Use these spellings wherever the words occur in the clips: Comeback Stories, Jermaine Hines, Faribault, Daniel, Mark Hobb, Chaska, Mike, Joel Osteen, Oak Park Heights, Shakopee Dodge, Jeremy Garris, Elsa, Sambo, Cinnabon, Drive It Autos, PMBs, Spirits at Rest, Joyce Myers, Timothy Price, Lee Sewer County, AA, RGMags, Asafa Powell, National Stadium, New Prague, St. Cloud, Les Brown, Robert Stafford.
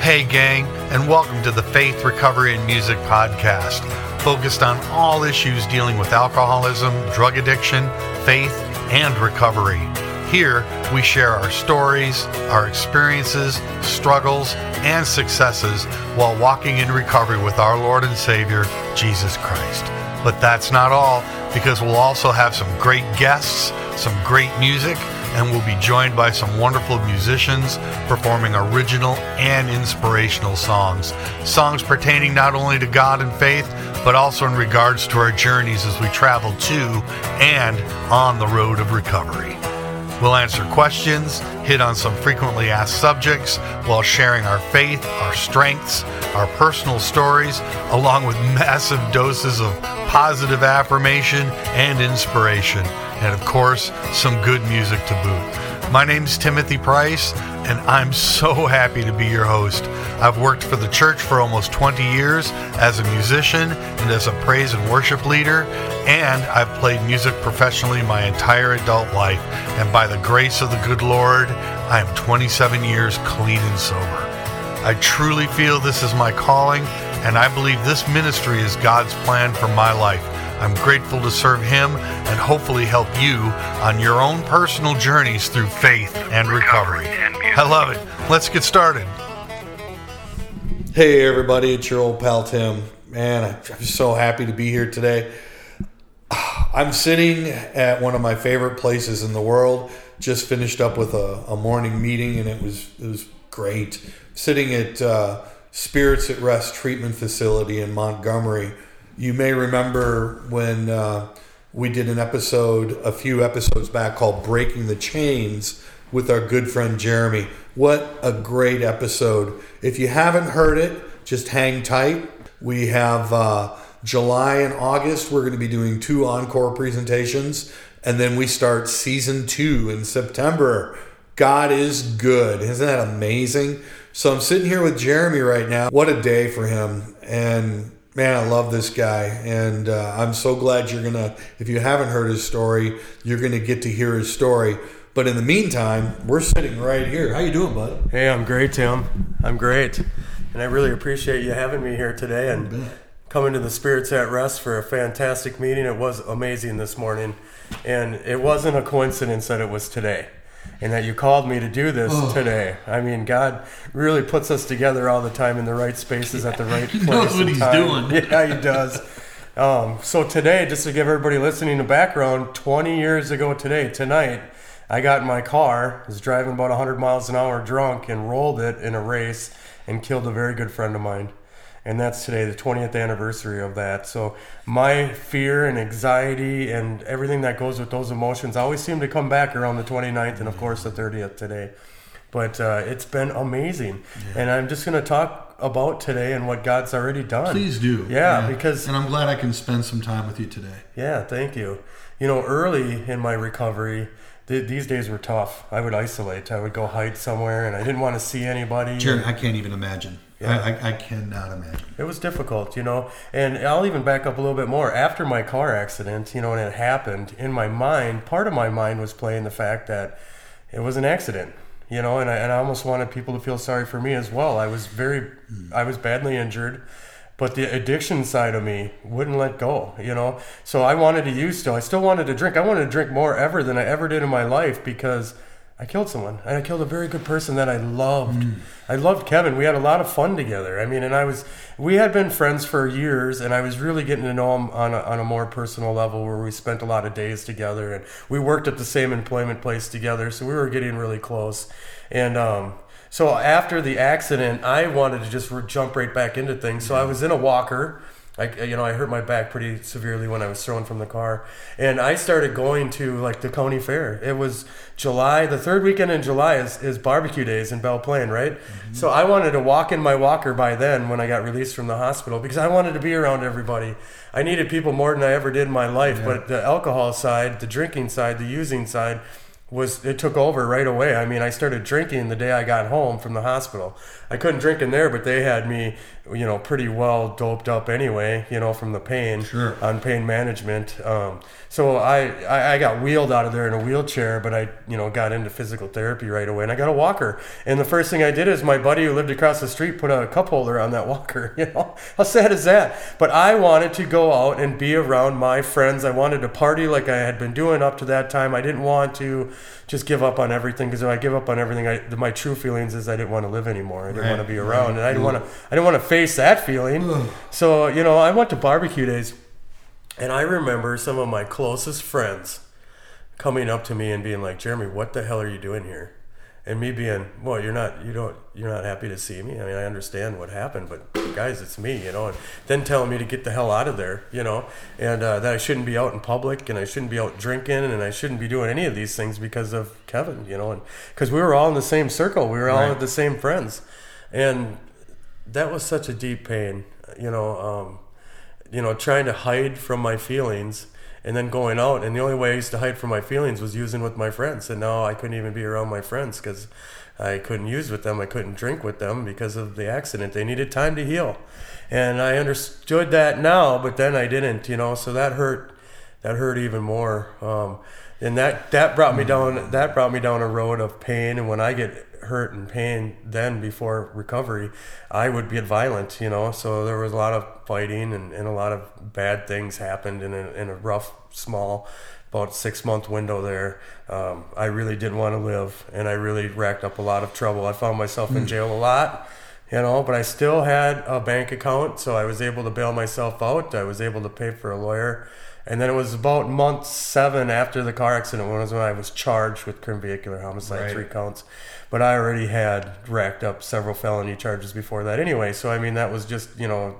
Hey gang, and welcome to the Faith Recovery and Music podcast, focused on all issues dealing with alcoholism, drug addiction, faith, and recovery. Here, we share our stories, our experiences, struggles, and successes while walking in recovery with our Lord and Savior, Jesus Christ. But that's not all, because we'll also have some great guests, some great music, and we'll be joined by some wonderful musicians performing original and inspirational songs. Songs pertaining not only to God and faith, but also in regards to our journeys as we travel to and on the road of recovery. We'll answer questions, hit on some frequently asked subjects, while sharing our faith, our strengths, our personal stories, along with massive doses of positive affirmation and inspiration. And of course, some good music to boot. My name's Timothy Price, and I'm so happy to be your host. I've worked for the church for almost 20 years as a musician and as a praise and worship leader, and I've played music professionally my entire adult life. And by the grace of the good Lord, I am 27 years clean and sober. I truly feel this is my calling, and I believe this ministry is God's plan for my life. I'm grateful to serve Him and hopefully help you on your own personal journeys through faith and recovery. I love it. Let's get started. Hey everybody, it's your old pal Tim. Man, I'm so happy to be here today. I'm sitting at one of my favorite places in the world. Just finished up with a morning meeting, and it was great. Sitting at Spirits at Rest treatment facility in Montgomery. You may remember when we did a few episodes back called Breaking the Chains with our good friend Jeremy. What a great episode. If you haven't heard it, just hang tight. We have July and August. We're going to be doing 2 encore presentations, and then we start season 2 in September. God is good. Isn't that amazing? So I'm sitting here with Jeremy right now. What a day for him. And man, I love this guy, and I'm so glad if you haven't heard his story, you're going to get to hear his story. But in the meantime, we're sitting right here. How you doing, bud? Hey, I'm great, Tim. I'm great, and I really appreciate you having me here today and coming to the Spirits at Rest for a fantastic meeting. It was amazing this morning, and it wasn't a coincidence that it was today and that you called me to do this today. I mean, God really puts us together all the time in the right spaces at the right place. He knows what he's doing. Yeah, he does. So today, just to give everybody listening the background, 20 years ago today, tonight, I got in my car, was driving about 100 miles an hour drunk, and rolled it in a race and killed a very good friend of mine. And that's today, the 20th anniversary of that. So my fear and anxiety and everything that goes with those emotions always seem to come back around the 29th and, of course, the 30th today. But it's been amazing. Yeah. And I'm just going to talk about today and what God's already done. Please do. Yeah, because... And I'm glad I can spend some time with you today. Yeah, thank you. You know, early in my recovery... These days were tough. I would isolate. I would go hide somewhere, and I didn't want to see anybody. Jeremy, I can't even imagine. Yeah. I cannot imagine. It was difficult, you know. And I'll even back up a little bit more. After my car accident, you know, and it happened, in my mind, part of my mind was playing the fact that it was an accident, you know, and I almost wanted people to feel sorry for me as well. I was badly injured. But the addiction side of me wouldn't let go, you know. So I still wanted to drink. I wanted to drink more ever than I ever did in my life because I killed someone. And I killed a very good person that I loved. Mm. I loved Kevin. We had a lot of fun together. I mean, and we had been friends for years, and I was really getting to know him on a more personal level where we spent a lot of days together. And we worked at the same employment place together, so we were getting really close. And, so after the accident, I wanted to just jump right back into things. So I was in a walker. I hurt my back pretty severely when I was thrown from the car. And I started going to, like, the county fair. It was July. The third weekend in July is barbecue days in Belle Plaine, right? Mm-hmm. So I wanted to walk in my walker by then when I got released from the hospital because I wanted to be around everybody. I needed people more than I ever did in my life. Yeah. But the alcohol side, the drinking side, the using side it took over right away. I mean, I started drinking the day I got home from the hospital. I couldn't drink in there, but they had me, you know, pretty well doped up anyway, you know, from the pain, sure, on pain management. So I got wheeled out of there in a wheelchair, but I, you know, got into physical therapy right away, and I got a walker. And the first thing I did is my buddy who lived across the street put a cup holder on that walker, you know. How sad is that? But I wanted to go out and be around my friends. I wanted to party like I had been doing up to that time. I didn't want to just give up on everything, because if I give up on everything, my true feelings is I didn't want to live anymore. I didn't want to be around, and I didn't want to face that feeling. So, you know, I went to barbecue days, and I remember some of my closest friends coming up to me and being like, "Jeremy, what the hell are you doing here?" And me being, "Well, you're not happy to see me. I mean, I understand what happened, but guys, it's me, you know." And then telling me to get the hell out of there, you know, and that I shouldn't be out in public, and I shouldn't be out drinking, and I shouldn't be doing any of these things because of Kevin, you know, and because we were all in the same circle, we were all with the same friends, and that was such a deep pain, you know, trying to hide from my feelings. And then going out, and the only way I used to hide from my feelings was using with my friends. And now I couldn't even be around my friends because I couldn't use with them. I couldn't drink with them because of the accident. They needed time to heal. And I understood that now, but then I didn't, you know. So that hurt. That hurt even more. And that brought me down. That brought me down a road of pain. And when I get hurt and pain, then before recovery, I would get violent, you know. So there was a lot of fighting and a lot of bad things happened in a rough, small, about 6-month window there. I really didn't want to live, and I really racked up a lot of trouble. I found myself in jail a lot, you know, but I still had a bank account, so I was able to bail myself out. I was able to pay for a lawyer. And then it was about month 7 after the car accident when I was charged with criminal vehicular homicide, 3 counts. But I already had racked up several felony charges before that anyway. So, I mean, that was just, you know,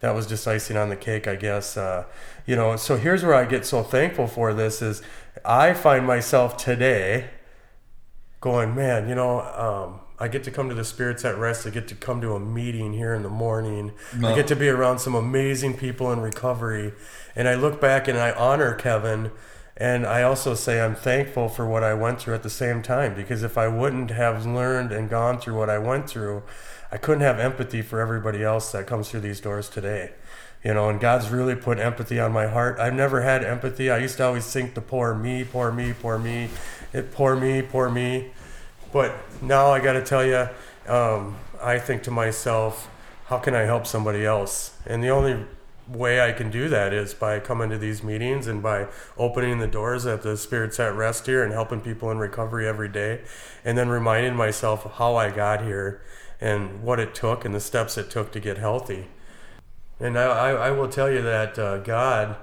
that was just icing on the cake, I guess. You know, so here's where I get so thankful for this is I find myself today going, man, you know, I get to come to the Spirits at Rest. I get to come to a meeting here in the morning. No. I get to be around some amazing people in recovery. And I look back and I honor Kevin. And I also say I'm thankful for what I went through at the same time. Because if I wouldn't have learned and gone through what I went through, I couldn't have empathy for everybody else that comes through these doors today. You know, and God's really put empathy on my heart. I've never had empathy. I used to always think the poor me. But now I got to tell you, I think to myself, how can I help somebody else? And the only way I can do that is by coming to these meetings and by opening the doors at the Spirits at Rest here and helping people in recovery every day. And then reminding myself how I got here and what it took and the steps it took to get healthy. And I will tell you that God,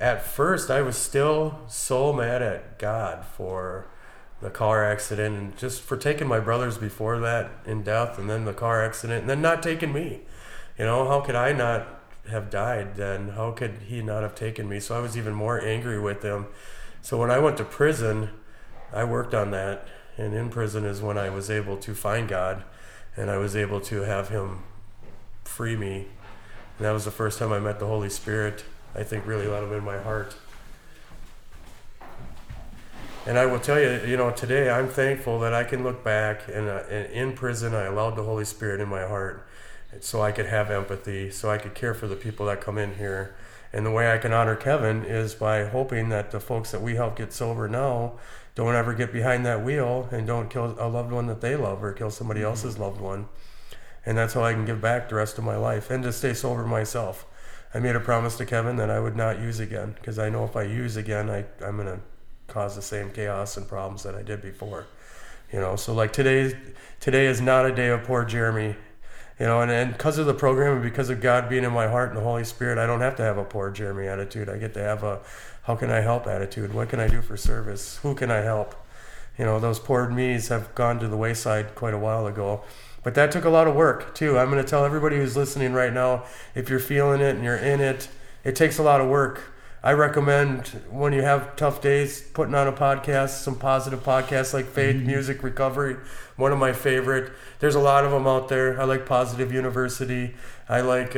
at first I was still so mad at God for the car accident and just for taking my brothers before that in death, and then the car accident, and then not taking me. You know, how could I not have died then? How could he not have taken me? So I was even more angry with him. So when I went to prison, I worked on that, and in prison is when I was able to find God, and I was able to have him free me. And that was the first time I met the Holy Spirit. I think really let him in my heart. And I will tell you, you know, today I'm thankful that I can look back, and in prison I allowed the Holy Spirit in my heart so I could have empathy, so I could care for the people that come in here. And the way I can honor Kevin is by hoping that the folks that we help get sober now don't ever get behind that wheel and don't kill a loved one that they love or kill somebody else's loved one. And that's how I can give back the rest of my life and to stay sober myself. I made a promise to Kevin that I would not use again, because I know if I use again, I'm going to cause the same chaos and problems that I did before, you know. So like today is not a day of poor Jeremy, you know, and because of the program and because of God being in my heart and the Holy Spirit, I don't have to have a poor Jeremy attitude. I get to have a how can I help attitude. What can I do for service? Who can I help? You know, those poor me's have gone to the wayside quite a while ago. But that took a lot of work too. I'm going to tell everybody who's listening right now, if you're feeling it and you're in it, it takes a lot of work. I recommend when you have tough days, putting on a podcast, some positive podcasts like Faith, Music, Recovery, one of my favorite. There's a lot of them out there. I like Positive University. I like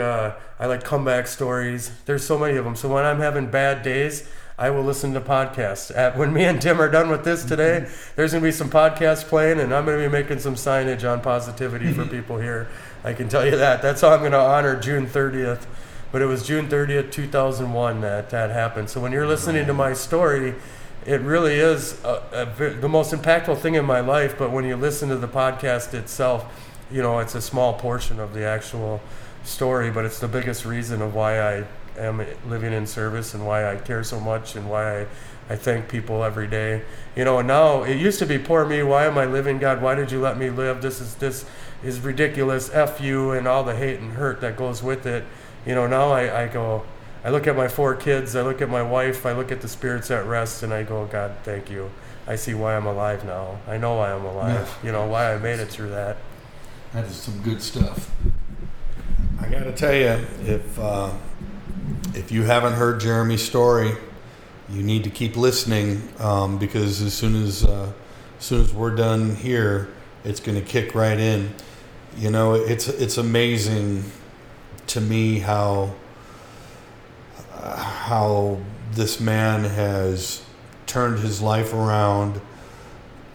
Comeback Stories. There's so many of them. So when I'm having bad days, I will listen to podcasts. When me and Tim are done with this today, there's going to be some podcasts playing, and I'm going to be making some signage on positivity for people here. I can tell you that. That's how I'm going to honor June 30th. But it was June 30th, 2001 that happened. So when you're listening to my story, it really is the most impactful thing in my life. But when you listen to the podcast itself, you know, it's a small portion of the actual story, but it's the biggest reason of why I am living in service and why I care so much and why I thank people every day. You know, and now it used to be, poor me, why am I living? God, why did you let me live? This is ridiculous, F you, and all the hate and hurt that goes with it. You know, now I go, I look at my 4 kids, I look at my wife, I look at the spirits at rest, and I go, God, thank you. I see why I'm alive now. I know why I'm alive, you know, why I made it through that. That is some good stuff. I got to tell you, if you haven't heard Jeremy's story, you need to keep listening, because as soon as we're done here, it's going to kick right in. You know, it's amazing to me how this man has turned his life around,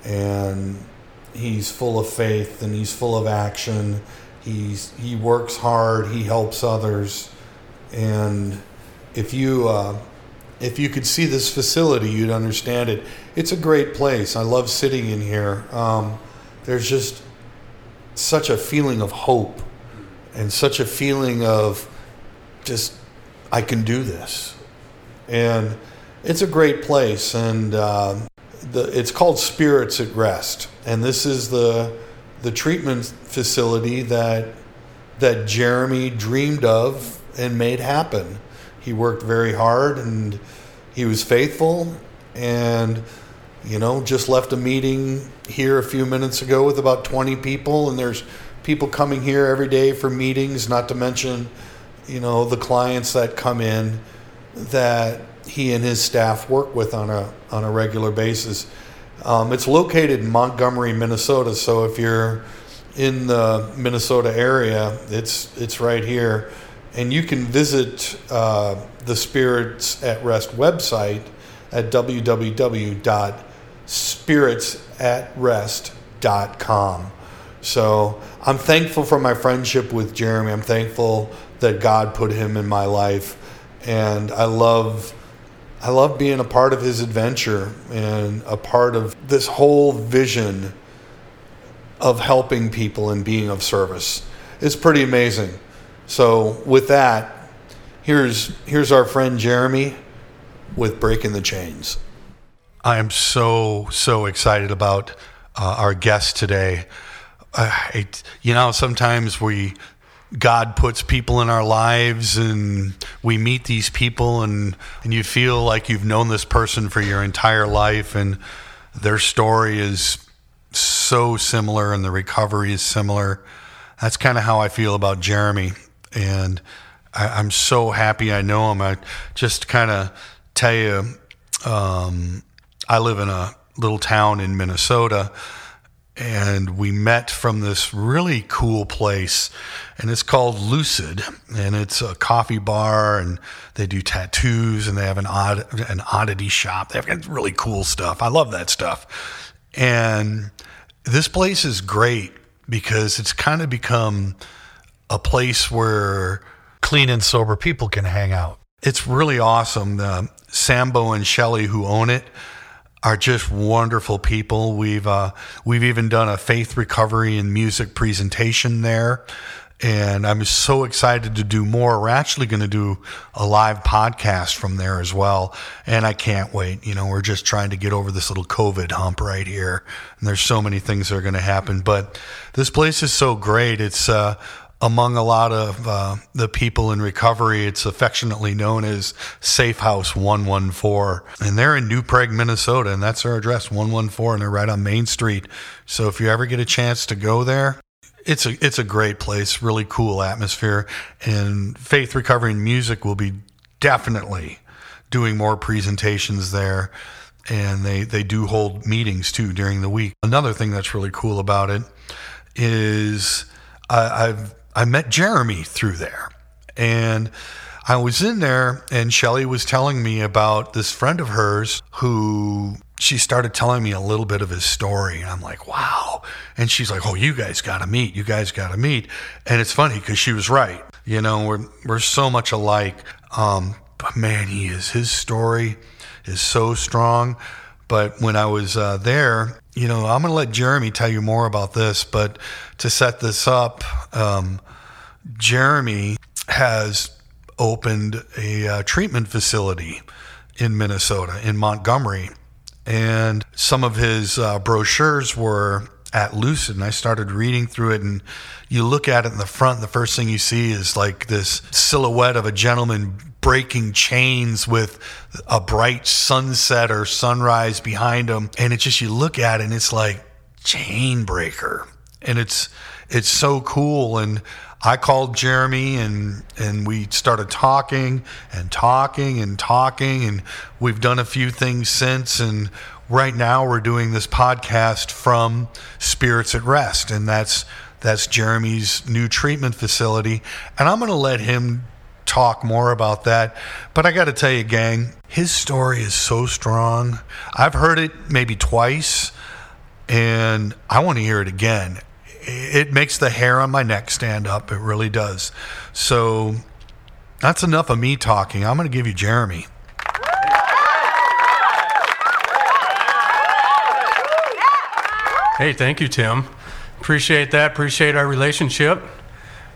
and he's full of faith and he's full of action. He works hard. He helps others. And if you could see this facility, you'd understand it. It's a great place. I love sitting in here. There's just such a feeling of hope and such a feeling of just, I can do this. And it's a great place. And it's called Spirits at Rest. And this is the treatment facility that Jeremy dreamed of and made happen. He worked very hard and he was faithful, and you know, just left a meeting here a few minutes ago with about 20 people, and there's people coming here every day for meetings, not to mention, you know, the clients that come in that he and his staff work with on a regular basis. It's located in Montgomery, Minnesota, so if you're in the Minnesota area, it's right here. And you can visit the Spirits at Rest website at www.spiritsatrest.com. So I'm thankful for my friendship with Jeremy. I'm thankful that God put him in my life, and I love being a part of his adventure and a part of this whole vision of helping people and being of service. It's pretty amazing. So with that, here's our friend Jeremy with Breaking the Chains. I am so, so excited about our guest today. You know, sometimes God puts people in our lives and we meet these people and you feel like you've known this person for your entire life, and their story is so similar and the recovery is similar. That's kind of how I feel about Jeremy, and I'm so happy I know him. I just kind of tell you, I live in a little town in Minnesota, and we met from this really cool place, and it's called Lucid, and it's a coffee bar, and they do tattoos, and they have an oddity shop. They have really cool stuff. I love that stuff. And this place is great because it's kind of become a place where clean and sober people can hang out. It's really awesome. Sambo and Shelly, who own it, are just wonderful people. We've even done a Faith Recovery and Music presentation there, and I'm so excited to do more. We're actually going to do a live podcast from there as well, and I can't wait. You know, we're just trying to get over this little COVID hump right here, and there's so many things that are going to happen. But this place is so great. It's among a lot of the people in recovery, it's affectionately known as Safe House 114. And they're in New Prague, Minnesota, and that's their address, 114, and they're right on Main Street. So if you ever get a chance to go there, it's a great place, really cool atmosphere. And Faith Recovery and Music will be definitely doing more presentations there. And they do hold meetings, too, during the week. Another thing that's really cool about it is I met Jeremy through there, and I was in there and Shelly was telling me about this friend of hers who she started telling me a little bit of his story. And I'm like, wow. And she's like, oh, you guys got to meet. And it's funny because she was right. You know, we're so much alike. But man, his story is so strong. But when I was there, you know, I'm going to let Jeremy tell you more about this. But to set this up, Jeremy has opened a treatment facility in Minnesota, in Montgomery. And some of his brochures were at Lucid, and I started reading through it, and you look at it in the front, and the first thing you see is like this silhouette of a gentleman breaking chains with a bright sunset or sunrise behind him, and it's just, you look at it, and it's like, chain breaker, and it's so cool, and I called Jeremy and we started talking, and we've done a few things since. And right now we're doing this podcast from Spirits at Rest, and that's Jeremy's new treatment facility. And I'm going to let him talk more about that. But I got to tell you, gang, his story is so strong. I've heard it maybe twice, and I want to hear it again. It makes the hair on my neck stand up. It really does. So that's enough of me talking. I'm going to give you Jeremy. Hey, thank you, Tim. Appreciate that. Appreciate our relationship.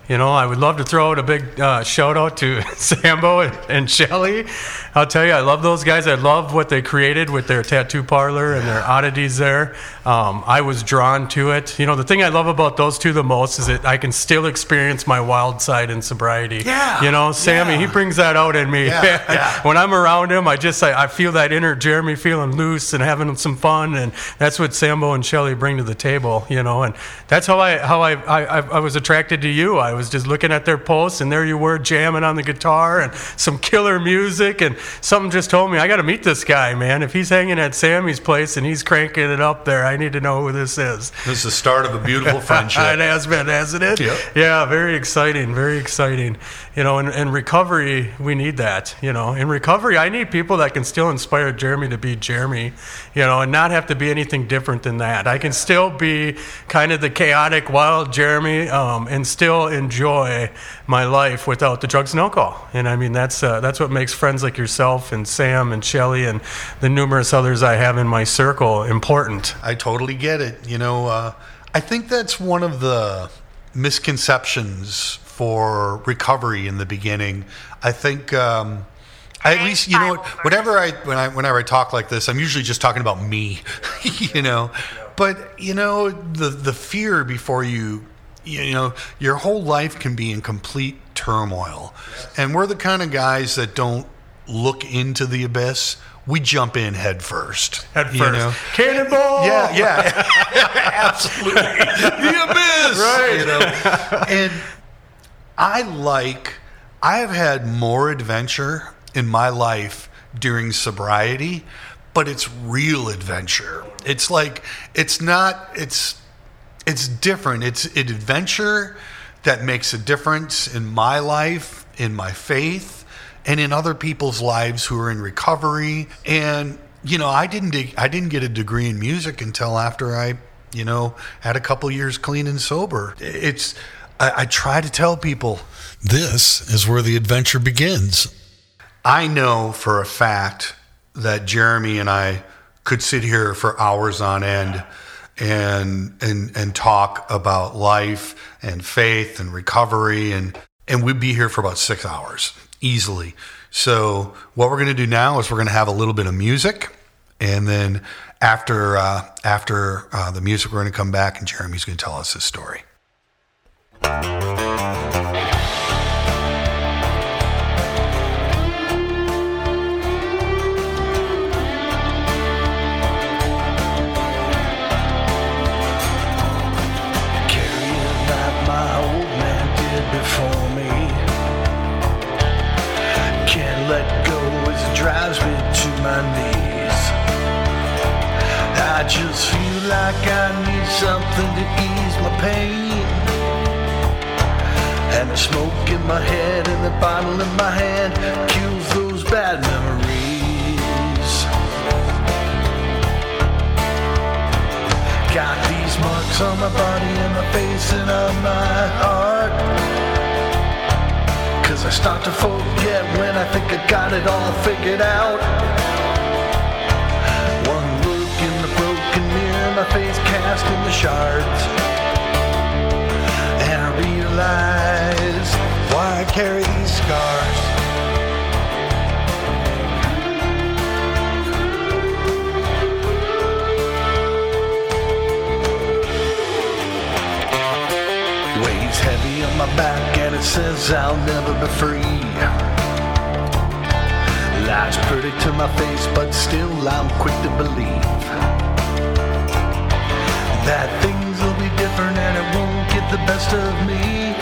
You know, I would love to throw out a big shout out to Sambo and Shelly. I'll tell you, I love those guys. I love what they created with their tattoo parlor and their oddities there. I was drawn to it. You know, the thing I love about those two the most is that I can still experience my wild side in sobriety. Yeah. You know, Sammy, he brings that out in me. Yeah. Yeah. When I'm around him, I feel that inner Jeremy feeling loose and having some fun, and that's what Sambo and Shelly bring to the table. You know, and that's how I was attracted to you. I was just looking at their posts, and there you were jamming on the guitar and some killer music, and something just told me, I got to meet this guy, man. If he's hanging at Sammy's place and he's cranking it up there, I need to know who this is. This is the start of a beautiful friendship. It has been, hasn't it? Yep. Yeah, very exciting. You know, in recovery, we need that. You know, in recovery, I need people that can still inspire Jeremy to be Jeremy, you know, and not have to be anything different than that. I can still be kind of the chaotic, wild Jeremy, and still enjoy my life without the drugs and alcohol. And I mean, that's what makes friends like yourself and Sam and Shelly and the numerous others I have in my circle important. I totally get it. You know, I think that's one of the misconceptions for recovery in the beginning. I think I at least, you know, whenever I talk like this, I'm usually just talking about me, you know. But you know, the fear before you know, your whole life can be in complete turmoil. Yes. And we're the kind of guys that don't look into the abyss. We jump in head first. You know? Cannonball! Yeah. Absolutely. The abyss! Right. You know? And I have had more adventure in my life during sobriety, but it's real adventure. It's like, it's different. It's an adventure that makes a difference in my life, in my faith, and in other people's lives who are in recovery. And you know, I didn't get a degree in music until after I, you know, had a couple years clean and sober. It's I try to tell people, this is where the adventure begins. I know for a fact that Jeremy and I could sit here for hours on end and talk about life and faith and recovery, and we'd be here for about 6 hours easily. So what we're going to do now is we're going to have a little bit of music, and then after the music, we're going to come back and Jeremy's going to tell us his story. I just feel like I need something to ease my pain. And the smoke in my head and the bottle in my hand kills those bad memories. Got these marks on my body and my face and on my heart, 'cause I start to forget when I think I got it all figured out. One look in the broken mirror, my face cast in the shards, realize why I carry these scars. Weighs heavy on my back and it says I'll never be free. Lies pretty to my face, but still I'm quick to believe that things will be different and it won't the best of me.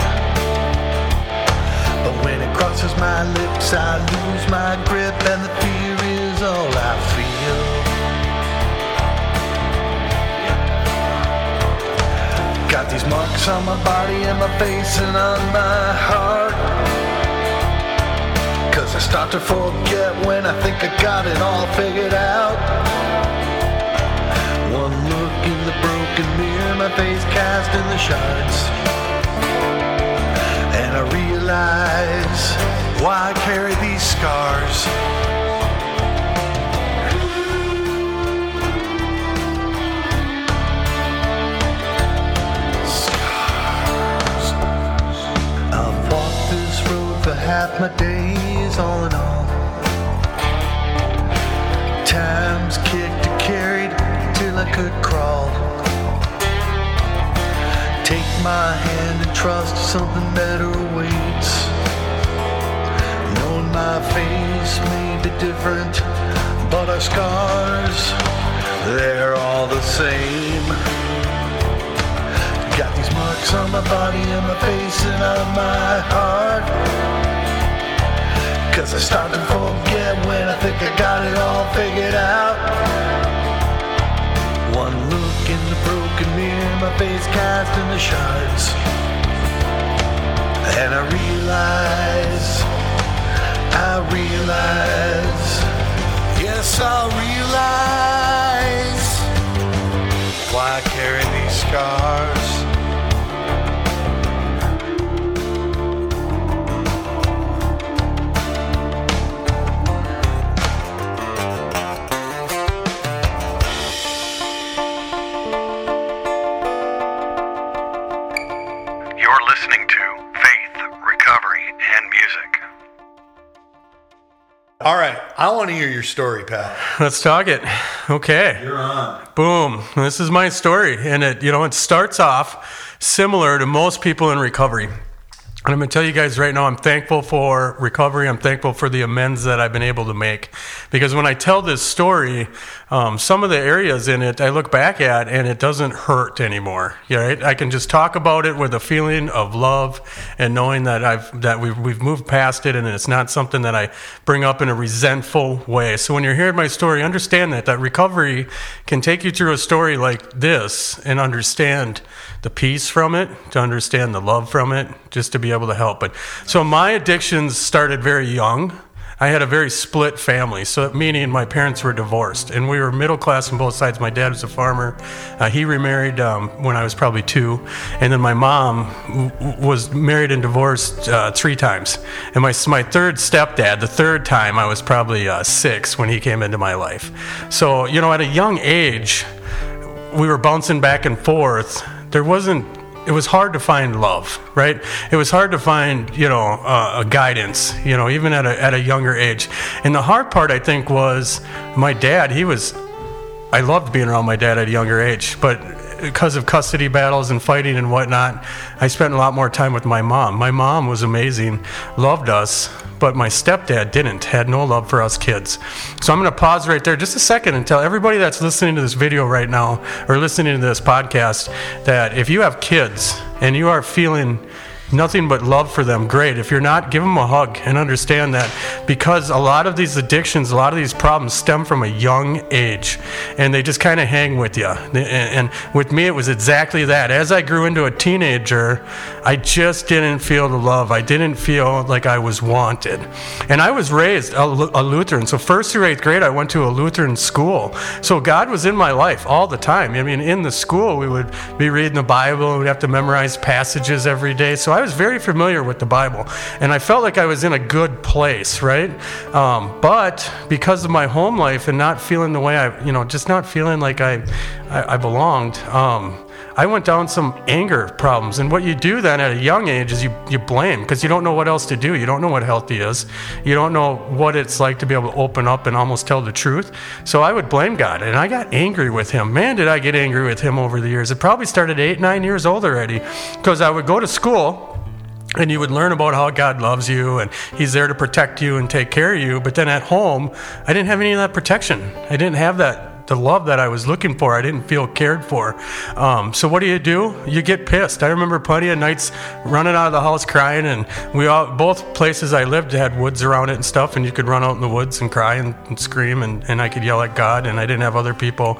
But when it crosses my lips, I lose my grip, and the fear is all I feel. Got these marks on my body and my face and on my heart, 'cause I start to forget when I think I got it all figured out. One look in the broken mirror, my face cast in the shards, and I realize why I carry these scars. Scars. I've walked this road for half my days, all in all. Time's kicked and carried till I could crawl. Take my hand and trust something better awaits. Knowing my face may be different, but our scars, they're all the same. Got these marks on my body and my face and on my heart, 'cause I start to forget when I think I got it all figured out. One look in the broken mirror, my face cast in the shards, and I realize, yes, I realize why I carry these scars. All right, I want to hear your story, Pat. Let's talk it. Okay. You're on. Boom. This is my story, and it starts off similar to most people in recovery. And I'm going to tell you guys right now, I'm thankful for recovery. I'm thankful for the amends that I've been able to make, because when I tell this story, some of the areas in it I look back at, and it doesn't hurt anymore. Right? I can just talk about it with a feeling of love and knowing that we've moved past it, and it's not something that I bring up in a resentful way. So when you're hearing my story, understand that recovery can take you through a story like this and understand the peace from it, to understand the love from it, just to be able to help. But so my addictions started very young. I had a very split family, so meaning my parents were divorced, and we were middle class on both sides. My dad was a farmer. He remarried when I was probably 2, and then my mom was married and divorced 3 times. And my third stepdad, the third time, I was probably 6 when he came into my life. So, at a young age, we were bouncing back and forth. It was hard to find love, right? It was hard to find, guidance, even at a younger age. And the hard part, I think, was my dad. I loved being around my dad at a younger age, but because of custody battles and fighting and whatnot, I spent a lot more time with my mom. My mom was amazing, loved us, but my stepdad had no love for us kids. So I'm going to pause right there just a second and tell everybody that's listening to this video right now, or listening to this podcast, that if you have kids and you are feeling nothing but love for them. Great. If you're not, give them a hug and understand that, because a lot of these addictions, a lot of these problems stem from a young age, and they just kind of hang with you. And with me, it was exactly that. As I grew into a teenager, I just didn't feel the love. I didn't feel like I was wanted. And I was raised a Lutheran. So first through eighth grade, I went to a Lutheran school. So God was in my life all the time. I mean, in the school, we would be reading the Bible, and we'd have to memorize passages every day. So I was very familiar with the Bible, and I felt like I was in a good place, right? But because of my home life and not feeling the way I, you know, just not feeling like I belonged, I went down some anger problems. And what you do then at a young age is you blame, because you don't know what else to do. You don't know what healthy is. You don't know what it's like to be able to open up and almost tell the truth. So I would blame God, and I got angry with him. Man, did I get angry with him over the years. It probably started 8, 9 years old already, because I would go to school, and you would learn about how God loves you and he's there to protect you and take care of you. But then at home, I didn't have any of that protection. I didn't have the love that I was looking for. I didn't feel cared for. So what do? You get pissed. I remember plenty of nights running out of the house crying, and both places I lived had woods around it and stuff, and you could run out in the woods and cry and scream, and I could yell at God, and I didn't have other people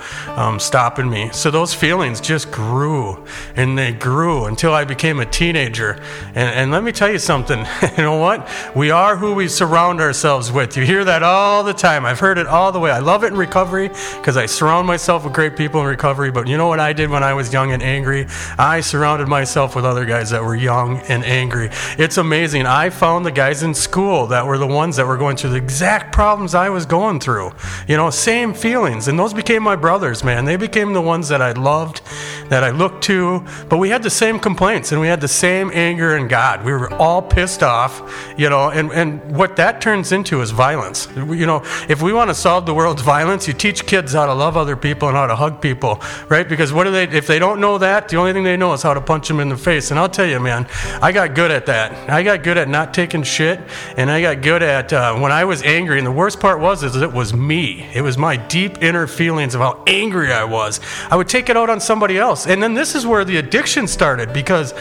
stopping me. So those feelings just grew, and they grew until I became a teenager. And let me tell you something, you know what? We are who we surround ourselves with. You hear that all the time. I've heard it all the way. I love it in recovery, because I surround myself with great people in recovery, but you know what I did when I was young and angry? I surrounded myself with other guys that were young and angry. It's amazing. I found the guys in school that were the ones that were going through the exact problems I was going through. You know, same feelings. And those became my brothers, man. They became the ones that I loved, that I looked to. But we had the same complaints, and we had the same anger in God. We were all pissed off, you know, and what that turns into is violence. You know, if we want to solve the world's violence, you teach kids how to love other people and how to hug people, right? Because what do they, if they don't know that, the only thing they know is how to punch them in the face. And I'll tell you, man, I got good at that. I got good at not taking shit, and I got good at when I was angry. And the worst part was it was me. It was my deep inner feelings of how angry I was. I would take it out on somebody else. And then this is where the addiction started, because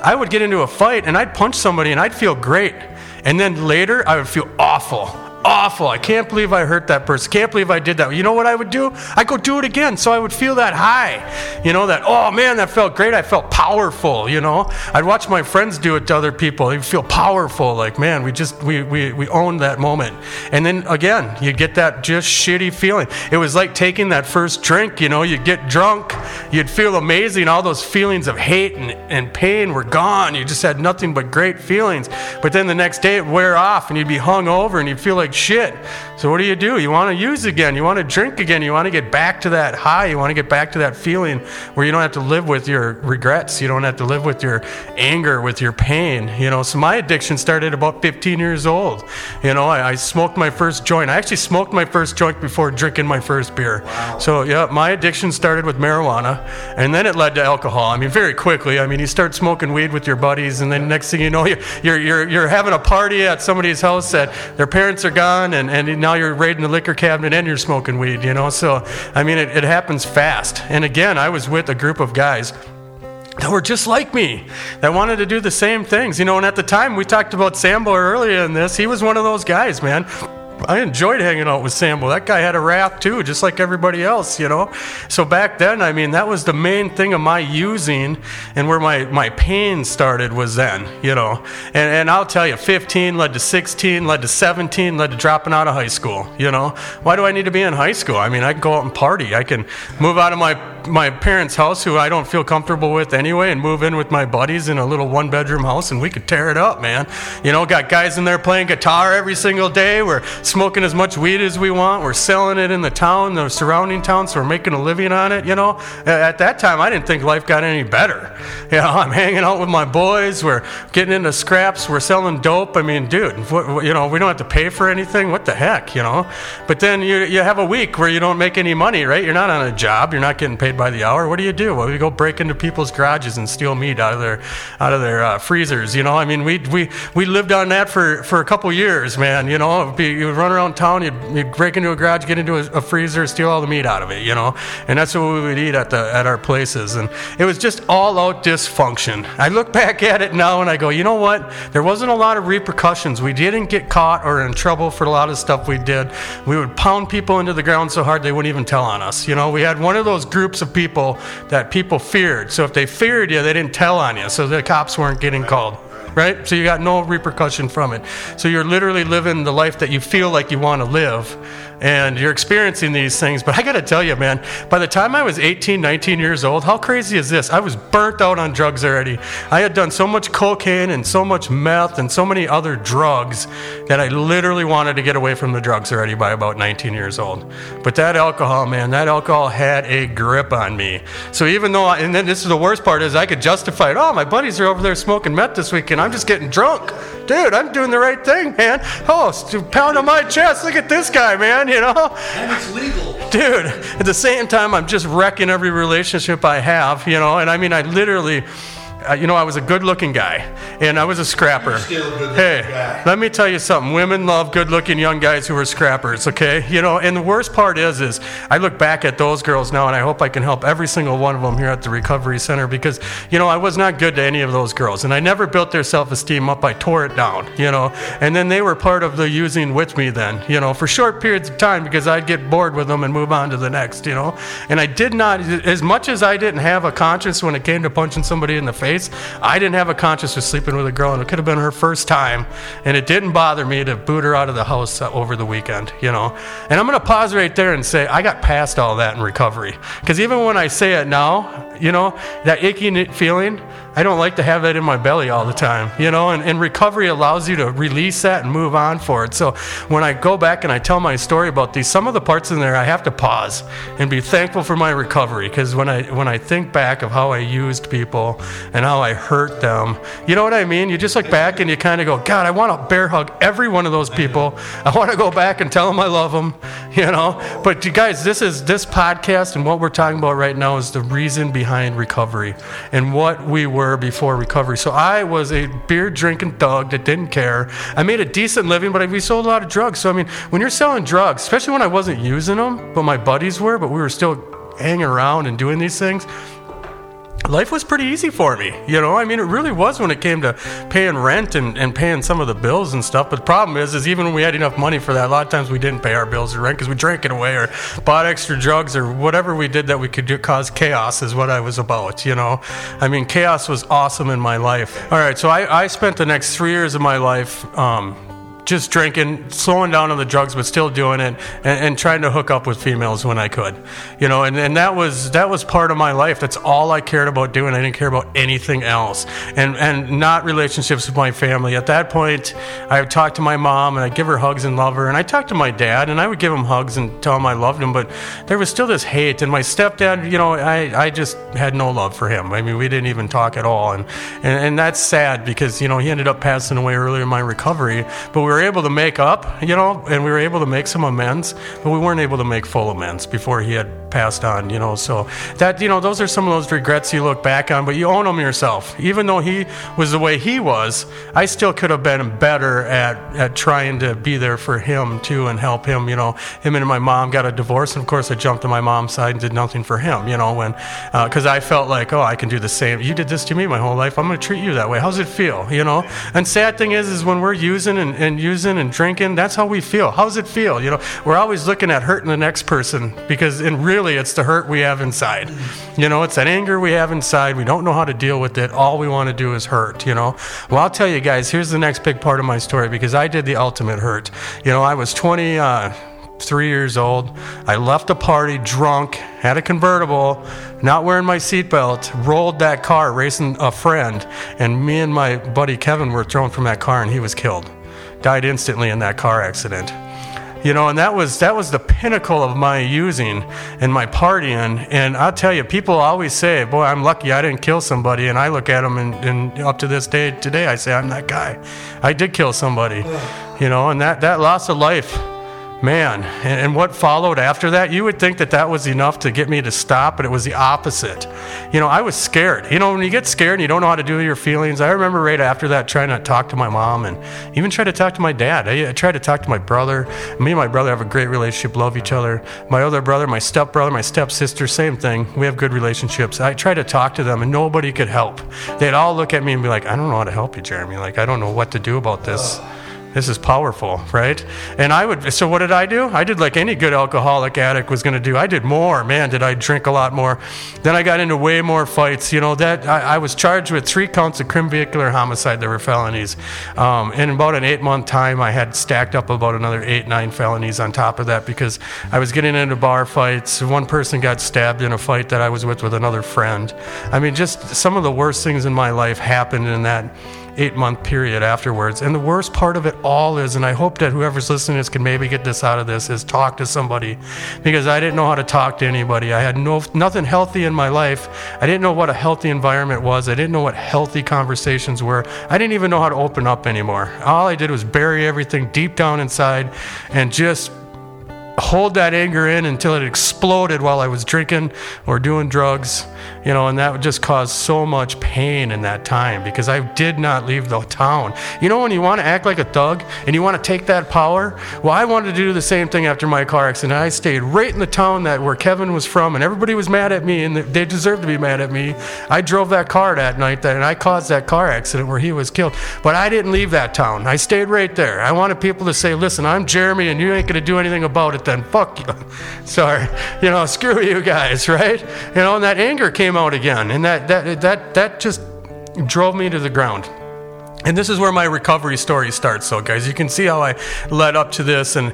I would get into a fight and I'd punch somebody and I'd feel great. And then later I would feel awful. I can't believe I hurt that person. Can't believe I did that. You know what I would do? I'd go do it again. So I would feel that high, you know, that, oh man, that felt great. I felt powerful, you know. I'd watch my friends do it to other people. They'd feel powerful, like, man, we owned that moment. And then again, you get that just shitty feeling. It was like taking that first drink, you know. You'd get drunk, you'd feel amazing. All those feelings of hate and pain were gone. You just had nothing but great feelings. But then the next day it'd wear off, and you'd be hung over, and you'd feel like shit. So what do? You want to use again. You want to drink again. You want to get back to that high. You want to get back to that feeling where you don't have to live with your regrets. You don't have to live with your anger, with your pain. You know, so my addiction started about 15 years old. You know, I smoked my first joint. I actually smoked my first joint before drinking my first beer. Wow. So yeah, my addiction started with marijuana, and then it led to alcohol. I mean, very quickly. I mean, you start smoking weed with your buddies, and then next thing you know, you're having a party at somebody's house that their parents are gone. And now you're raiding the liquor cabinet and you're smoking weed, you know. So, I mean, it happens fast. And again, I was with a group of guys that were just like me, that wanted to do the same things, you know. And at the time, we talked about Sambo earlier in this. He was one of those guys, man. I enjoyed hanging out with Sambo. That guy had a wrath too, just like everybody else, you know. So back then, I mean, that was the main thing of my using, and where my pain started was then, you know. And I'll tell you, 15 led to 16, led to 17, led to dropping out of high school, you know. Why do I need to be in high school? I mean, I can go out and party. I can move out of my parents' house, who I don't feel comfortable with anyway, and move in with my buddies in a little one-bedroom house, and we could tear it up, man. You know, got guys in there playing guitar every single day. We're smoking as much weed as we want. We're selling it in the town, the surrounding town, so we're making a living on it, you know. At that time, I didn't think life got any better. You know, I'm hanging out with my boys. We're getting into scraps. We're selling dope. I mean, dude, you know, we don't have to pay for anything. What the heck, you know? But then you have a week where you don't make any money, right? You're not on a job. You're not getting paid paid by the hour. What do you do? Well, we go break into people's garages and steal meat out of their freezers. You know, I mean, we lived on that for a couple years, man. You know, you run around town, you'd break into a garage, get into a freezer, steal all the meat out of it. You know, and that's what we would eat at our places. And it was just all out dysfunction. I look back at it now and I go, you know what? There wasn't a lot of repercussions. We didn't get caught or in trouble for a lot of stuff we did. We would pound people into the ground so hard they wouldn't even tell on us. You know, we had one of those groups of people that people feared. So if they feared you, they didn't tell on you. So the cops weren't getting called. Right? So you got no repercussion from it. So you're literally living the life that you feel like you want to live, and you're experiencing these things. But I got to tell you, man, by the time I was 18, 19 years old, how crazy is this? I was burnt out on drugs already. I had done so much cocaine and so much meth and so many other drugs that I literally wanted to get away from the drugs already by about 19 years old. But that alcohol, man, that alcohol had a grip on me. So even though, and then this is the worst part, is I could justify it. Oh, my buddies are over there smoking meth this weekend. I'm just getting drunk. Dude, I'm doing the right thing, man. Oh, pound on my chest. Look at this guy, man, you know? And it's legal. Dude, at the same time, I'm just wrecking every relationship I have, you know? And I mean, I literally... you know, I was a good-looking guy, and I was a scrapper. You're still a good-looking guy. Let me tell you something. Women love good-looking young guys who are scrappers, okay? You know, and the worst part is I look back at those girls now, and I hope I can help every single one of them here at the recovery center because, you know, I was not good to any of those girls, and I never built their self-esteem up. I tore it down, you know, and then they were part of the using with me then, you know, for short periods of time because I'd get bored with them and move on to the next, you know, and I did not, as much as I didn't have a conscience when it came to punching somebody in the face, I didn't have a conscience of sleeping with a girl, and it could have been her first time, and it didn't bother me to boot her out of the house over the weekend, you know. And I'm going to pause right there and say I got past all that in recovery, because even when I say it now, you know, that icky feeling, I don't like to have that in my belly all the time, you know, and recovery allows you to release that and move on for it. So when I go back and I tell my story about these, some of the parts in there, I have to pause and be thankful for my recovery, because when I think back of how I used people and how I hurt them, you know what I mean? You just look back and you kind of go, God, I want to bear hug every one of those people. I want to go back and tell them I love them, you know. But you guys, this podcast and what we're talking about right now is the reason behind recovery and what we were before recovery. So I was a beer drinking thug that didn't care. I made a decent living, but we sold a lot of drugs. So I mean, when you're selling drugs, especially when I wasn't using them, but my buddies were, but we were still hanging around and doing these things, life was pretty easy for me, you know. I mean, it really was when it came to paying rent and paying some of the bills and stuff. But the problem is even when we had enough money for that, a lot of times we didn't pay our bills or rent because we drank it away or bought extra drugs or whatever we did that we could do, cause chaos is what I was about, you know. I mean, chaos was awesome in my life. All right, so I spent the next 3 years of my life just drinking, slowing down on the drugs, but still doing it, and trying to hook up with females when I could, you know, and that was part of my life. That's all I cared about doing. I didn't care about anything else, and not relationships with my family. At that point, I would talk to my mom, and I'd give her hugs and love her, and I talked to my dad, and I would give him hugs and tell him I loved him, but there was still this hate, and my stepdad, you know, I just had no love for him. I mean, we didn't even talk at all, and that's sad because, you know, he ended up passing away earlier in my recovery, but we were able to make up, you know, and we were able to make some amends, but we weren't able to make full amends before he had passed on, you know. So that, you know, those are some of those regrets you look back on, but you own them yourself. Even though he was the way he was, I still could have been better at trying to be there for him too and help him, you know. Him and my mom got a divorce, and of course I jumped to my mom's side and did nothing for him, you know, when because I felt like, oh, I can do the same. You did this to me my whole life, I'm going to treat you that way. How's it feel, you know? And sad thing is when we're using and using and drinking, that's how we feel. How's it feel? You know, we're always looking at hurting the next person because, and really, it's the hurt we have inside. You know, it's that anger we have inside. We don't know how to deal with it. All we want to do is hurt, you know. Well, I'll tell you guys, here's the next big part of my story, because I did the ultimate hurt. You know, I was 23 years old. I left a party drunk, had a convertible, not wearing my seatbelt, rolled that car racing a friend, and me and my buddy Kevin were thrown from that car, and he was killed. Died instantly in that car accident. You know, and that was the pinnacle of my using and my partying. And I'll tell you, people always say, boy, I'm lucky I didn't kill somebody. And I look at them and up to this day, today, I say, I'm that guy. I did kill somebody, you know, and that loss of life, Man, and what followed after that, you would think that that was enough to get me to stop, but it was the opposite. You know, I was scared. You know, when you get scared and you don't know how to deal with your feelings, I remember right after that trying to talk to my mom and even try to talk to my dad. I tried to talk to my brother. Me and my brother have a great relationship, love each other. My other brother, my stepbrother, my stepsister, same thing. We have good relationships. I tried to talk to them and nobody could help. They'd all look at me and be like, I don't know how to help you, Jeremy. Like, I don't know what to do about this. This is powerful, right? And so what did I do? I did like any good alcoholic addict was going to do. I did more. Man, did I drink a lot more. Then I got into way more fights. You know, that I was charged with 3 counts of criminal vehicular homicide. There were felonies. In about an 8-month time, I had stacked up about another 8-9 felonies on top of that because I was getting into bar fights. One person got stabbed in a fight that I was with another friend. I mean, just some of the worst things in my life happened in that 8-month period afterwards. And the worst part of it all is, and I hope that whoever's listening to this can maybe get this out of this, is talk to somebody, because I didn't know how to talk to anybody. I had nothing healthy in my life. I didn't know what a healthy environment was. I didn't know what healthy conversations were. I didn't even know how to open up anymore. All I did was bury everything deep down inside and just hold that anger in until it exploded while I was drinking or doing drugs, you know, and that just caused so much pain in that time because I did not leave the town. You know, when you want to act like a thug and you want to take that power, well, I wanted to do the same thing after my car accident. I stayed right in the town that where Kevin was from, and everybody was mad at me, and they deserved to be mad at me. I drove that car that night and I caused that car accident where he was killed, but I didn't leave that town. I stayed right there. I wanted people to say, listen, I'm Jeremy and you ain't going to do anything about it. Then fuck you, sorry, you know, screw you guys, right? You know, and that anger came out again, and that just drove me to the ground. And this is where my recovery story starts. So guys, you can see how I led up to this and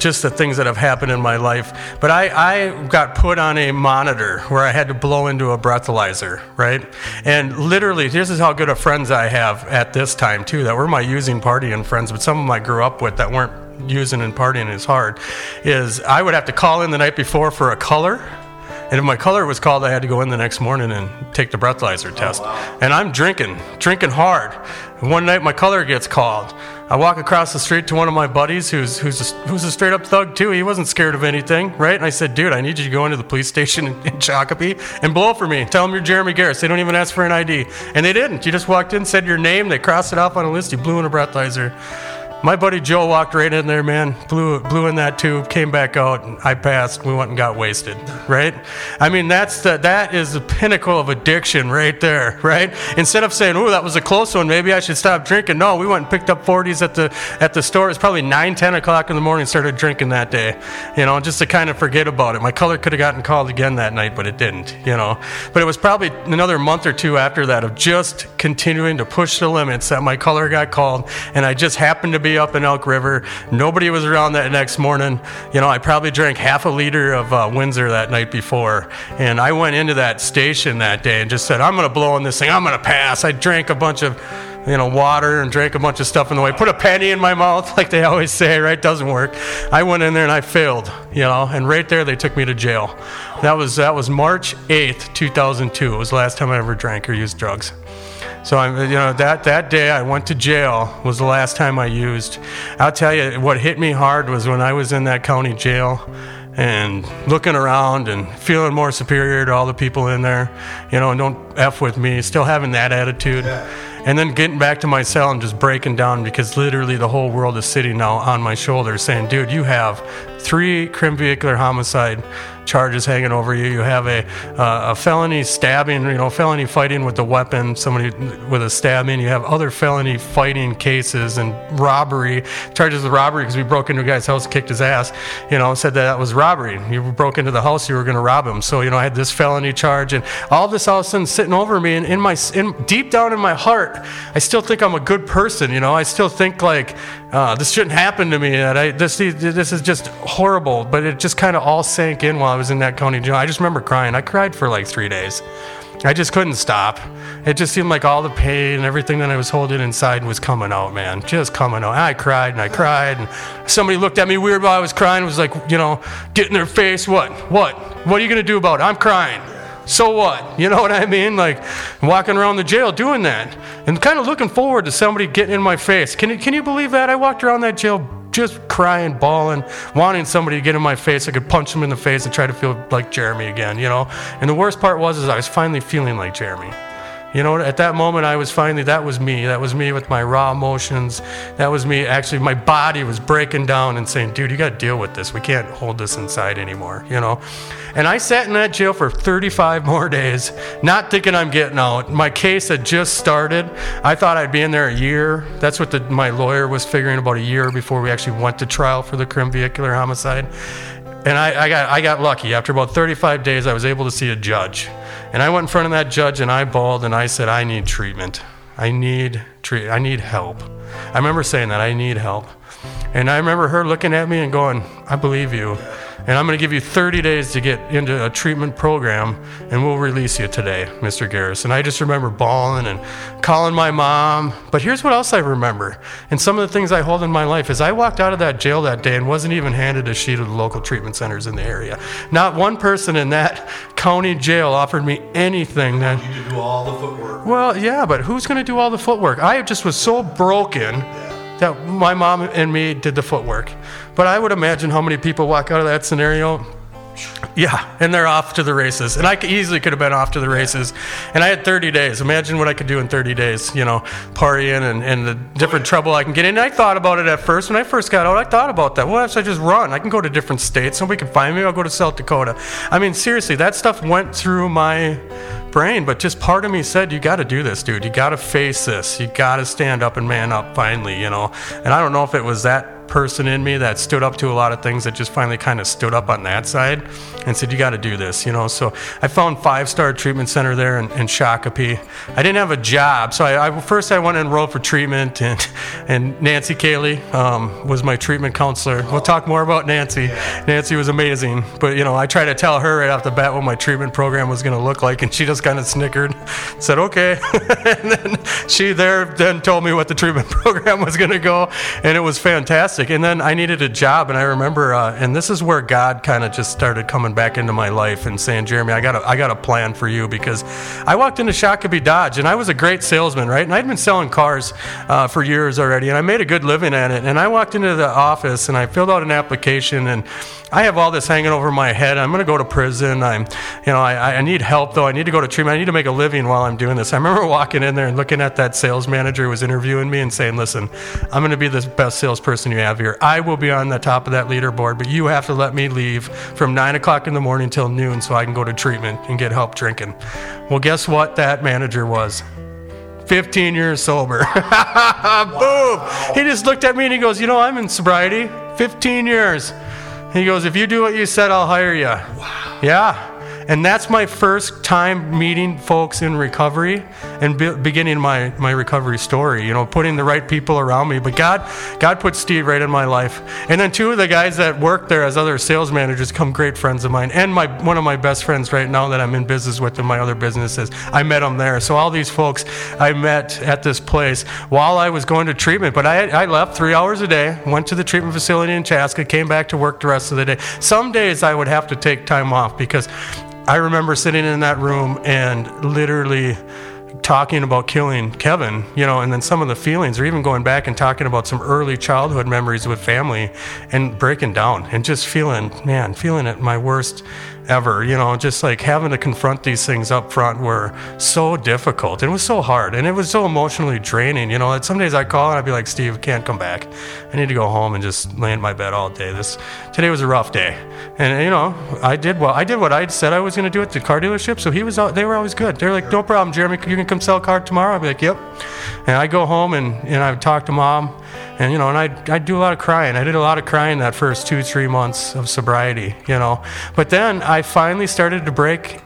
just the things that have happened in my life. But I got put on a monitor where I had to blow into a breathalyzer, right? And literally, this is how good of friends I have at this time too, that were my using party and friends, but some of them I grew up with that weren't using and partying as hard, is I would have to call in the night before for a color. And if my color was called, I had to go in the next morning and take the breathalyzer test. Oh, wow. And I'm drinking hard. And one night my color gets called. I walk across the street to one of my buddies who's a straight up thug too. He wasn't scared of anything, right? And I said, dude, I need you to go into the police station in Shakopee and blow for me. Tell them you're Jeremy Garris. They don't even ask for an ID. And they didn't. You just walked in, said your name. They crossed it off on a list. You blew in a breathalyzer. My buddy Joe walked right in there, man, blew in that tube, came back out, and I passed. We went and got wasted, right? I mean, that is the pinnacle of addiction right there, right? Instead of saying, oh, that was a close one, maybe I should stop drinking. No, we went and picked up 40s at the store. It was probably 9, 10 o'clock in the morning, started drinking that day, you know, just to kind of forget about it. My color could have gotten called again that night, but it didn't, you know. But it was probably another month or two after that of just continuing to push the limits that my color got called, and I just happened to be up in Elk River. Nobody was around that next morning. You know, I probably drank half a liter of Windsor that night before, and I went into that station that day and just said, I'm going to blow on this thing. I'm going to pass. I drank a bunch of, you know, water and drank a bunch of stuff in the way. Put a penny in my mouth, like they always say, right? Doesn't work. I went in there and I failed, you know, and right there they took me to jail. That was March 8th, 2002. It was the last time I ever drank or used drugs. So, you know, that day I went to jail was the last time I used. I'll tell you, what hit me hard was when I was in that county jail and looking around and feeling more superior to all the people in there, you know, and don't F with me, still having that attitude. Yeah. And then getting back to my cell and just breaking down because literally the whole world is sitting now on my shoulders saying, dude, you have 3 criminal vehicular homicide charges hanging over you. You have a felony stabbing, you know, felony fighting with a weapon, somebody with a stabbing. You have other felony fighting cases and robbery, charges of robbery because we broke into a guy's house and kicked his ass, you know, said that was robbery. You broke into the house, you were going to rob him. So, you know, I had this felony charge and all this all of a sudden sitting over me, and deep down in my heart, I still think I'm a good person, you know. I still think like this shouldn't happen to me. That this is just horrible. But it just kind of all sank in while I was in that county jail. I just remember crying. I cried for like 3 days. I just couldn't stop. It just seemed like all the pain and everything that I was holding inside was coming out, man. Just coming out. And I cried. And somebody looked at me weird while I was crying. Was like, you know, get in their face. What are you gonna do about it? I'm crying. So what? You know what I mean? Like walking around the jail doing that and kind of looking forward to somebody getting in my face. Can you believe that? I walked around that jail just crying, bawling, wanting somebody to get in my face. I could punch him in the face and try to feel like Jeremy again, you know. And the worst part was I was finally feeling like Jeremy. You know, at that moment, I was finally, that was me. That was me with my raw emotions. That was me. Actually, my body was breaking down and saying, dude, you got to deal with this. We can't hold this inside anymore, you know. And I sat in that jail for 35 more days, not thinking I'm getting out. My case had just started. I thought I'd be in there a year. That's what my lawyer was figuring, about a year before we actually went to trial for the crim vehicular homicide. And I got lucky. After about 35 days, I was able to see a judge. And I went in front of that judge and I bawled and I said, I need treatment. I need help. I remember saying that, I need help. And I remember her looking at me and going, I believe you. And I'm going to give you 30 days to get into a treatment program, and we'll release you today, Mr. Garris. And I just remember bawling and calling my mom. But here's what else I remember. And some of the things I hold in my life is I walked out of that jail that day and wasn't even handed a sheet of the local treatment centers in the area. Not one person in that county jail offered me anything. That you do all the footwork. Well, yeah, but who's going to do all the footwork? I just was so broken. Yeah. That my mom and me did the footwork. But I would imagine how many people walk out of that scenario, yeah, and they're off to the races. And I easily could have been off to the races. And I had 30 days. Imagine what I could do in 30 days, you know, partying and the different trouble I can get in. And I thought about it at first. When I first got out, I thought about that. Well, if I just run, I can go to different states. Nobody can find me. I'll go to South Dakota. I mean, seriously, that stuff went through my brain, but just part of me said, you got to do this, dude. You got to face this. You got to stand up and man up finally, you know. And I don't know if it was that person in me that stood up to a lot of things that just finally kind of stood up on that side and said, you got to do this, you know. So I found Five Star Treatment Center there in Shakopee. I didn't have a job, so I went and enrolled for treatment, and Nancy Cayley was my treatment counselor. We'll talk more about Nancy. Nancy was amazing, but, you know, I tried to tell her right off the bat what my treatment program was going to look like, and she just kind of snickered, said, okay. And then she then told me what the treatment program was going to go, and it was fantastic. And then I needed a job, and I remember, and this is where God kind of just started coming back into my life and saying, Jeremy, I got a plan for you, because I walked into Shakopee Dodge, and I was a great salesman, right? And I'd been selling cars for years already, and I made a good living at it. And I walked into the office, and I filled out an application, and I have all this hanging over my head. I'm going to go to prison. I need help, though. I need to go to treatment. I need to make a living while I'm doing this. I remember walking in there and looking at that sales manager who was interviewing me and saying, listen, I'm going to be the best salesperson you have here. I will be on the top of that leaderboard, but you have to let me leave from 9 o'clock in the morning till noon so I can go to treatment and get help drinking. Well, guess what that manager was? 15 years sober. Wow. Boom! He just looked at me and he goes, you know, I'm in sobriety 15 years. He goes, if you do what you said, I'll hire you. Wow. Yeah. And that's my first time meeting folks in recovery and beginning my recovery story, you know, putting the right people around me. But God put Steve right in my life. And then two of the guys that worked there as other sales managers become great friends of mine. And one of my best friends right now that I'm in business with in my other businesses, I met them there. So all these folks I met at this place while I was going to treatment. But I left 3 hours a day, went to the treatment facility in Chaska, came back to work the rest of the day. Some days I would have to take time off, because I remember sitting in that room and literally talking about killing Kevin, you know, and then some of the feelings, or even going back and talking about some early childhood memories with family and breaking down and just feeling at my worst ever, you know, just like having to confront these things up front were so difficult. It was so hard and it was so emotionally draining, you know, that some days I call and I'd be like, Steve, can't come back. I need to go home and just lay in my bed all day. Today was a rough day. And, you know, I did what I said I was going to do at the car dealership. So they were always good. They're like, no problem, Jeremy, you can come sell a car tomorrow. I'd be like, yep. And I'd go home and I'd talk to mom. And, you know, and I'd do a lot of crying. I did a lot of crying that first 2-3 months of sobriety, you know. But then I finally started to break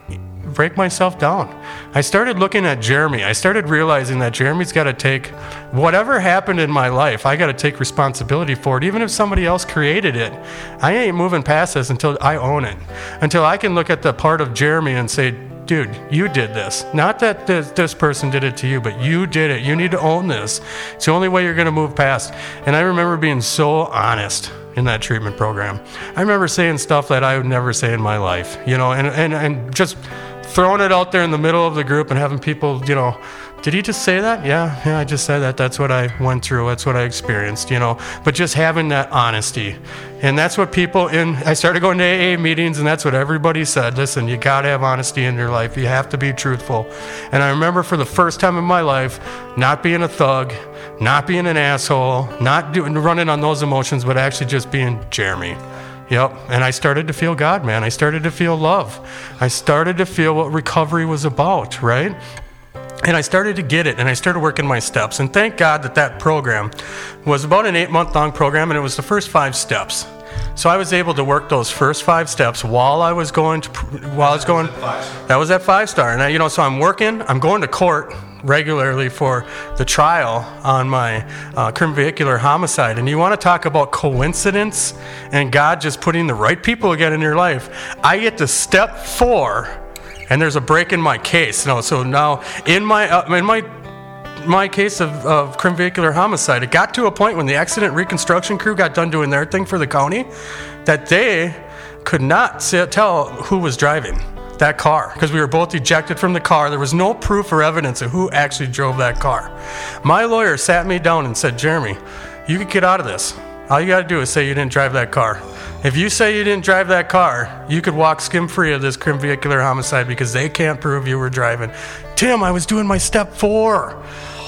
myself down. I started looking at Jeremy. I started realizing that Jeremy's got to take whatever happened in my life. I got to take responsibility for it. Even if somebody else created it, I ain't moving past this until I own it. Until I can look at the part of Jeremy and say, dude, you did this. Not that this person did it to you, but you did it. You need to own this. It's the only way you're going to move past. And I remember being so honest in that treatment program. I remember saying stuff that I would never say in my life, you know, and just throwing it out there in the middle of the group and having people, you know, did he just say that? Yeah, I just said that. That's what I went through. That's what I experienced, you know. But just having that honesty. And that's what people in, I started going to AA meetings, and that's what everybody said. Listen, you got to have honesty in your life. You have to be truthful. And I remember for the first time in my life, not being a thug, not being an asshole, not running on those emotions, but actually just being Jeremy. Yep, and I started to feel God, man. I started to feel love. I started to feel what recovery was about, right? And I started to get it, and I started working my steps. And thank God that that program was about an 8-month-long program, and it was the first 5 steps. So I was able to work those first 5 steps while I was going to, that was at Five Star. And I, you know, so I'm working, I'm going to court regularly for the trial on my criminal vehicular homicide. And you want to talk about coincidence and God just putting the right people again in your life. I get to step 4, and there's a break in my case. No, so now in my case of criminal vehicular homicide, it got to a point when the accident reconstruction crew got done doing their thing for the county that they could not tell who was driving that car, because we were both ejected from the car. There was no proof or evidence of who actually drove that car. My lawyer sat me down and said, Jeremy, you can get out of this. All you got to do is say you didn't drive that car. If you say you didn't drive that car, you could walk skim-free of this criminal vehicular homicide, because they can't prove you were driving. Tim, I was doing my step 4.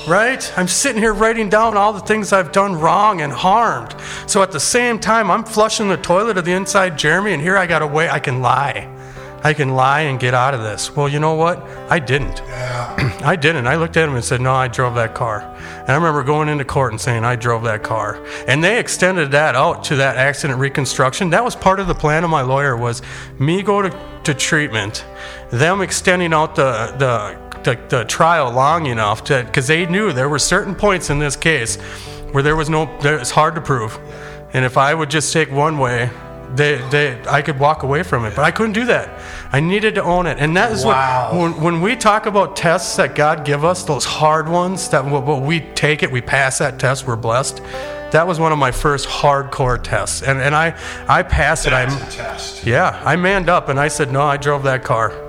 Right? I'm sitting here writing down all the things I've done wrong and harmed. So at the same time, I'm flushing the toilet of the inside Jeremy, and here I got a way I can lie. I can lie and get out of this. Well, you know what? I didn't. Yeah. I didn't. I looked at him and said, no, I drove that car. And I remember going into court and saying, I drove that car. And they extended that out to that accident reconstruction. That was part of the plan of my lawyer, was me go to treatment, them extending out the trial long enough to, because they knew there were certain points in this case where there was no, it's hard to prove. And if I would just take one way, I could walk away from it, but I couldn't do that. I needed to own it. And that is when we talk about tests that God give us, those hard ones, that when we take it, we pass that test, we're blessed. That was one of my first hardcore tests. And I passed it. That's a test. Yeah, I manned up and I said, no, I drove that car.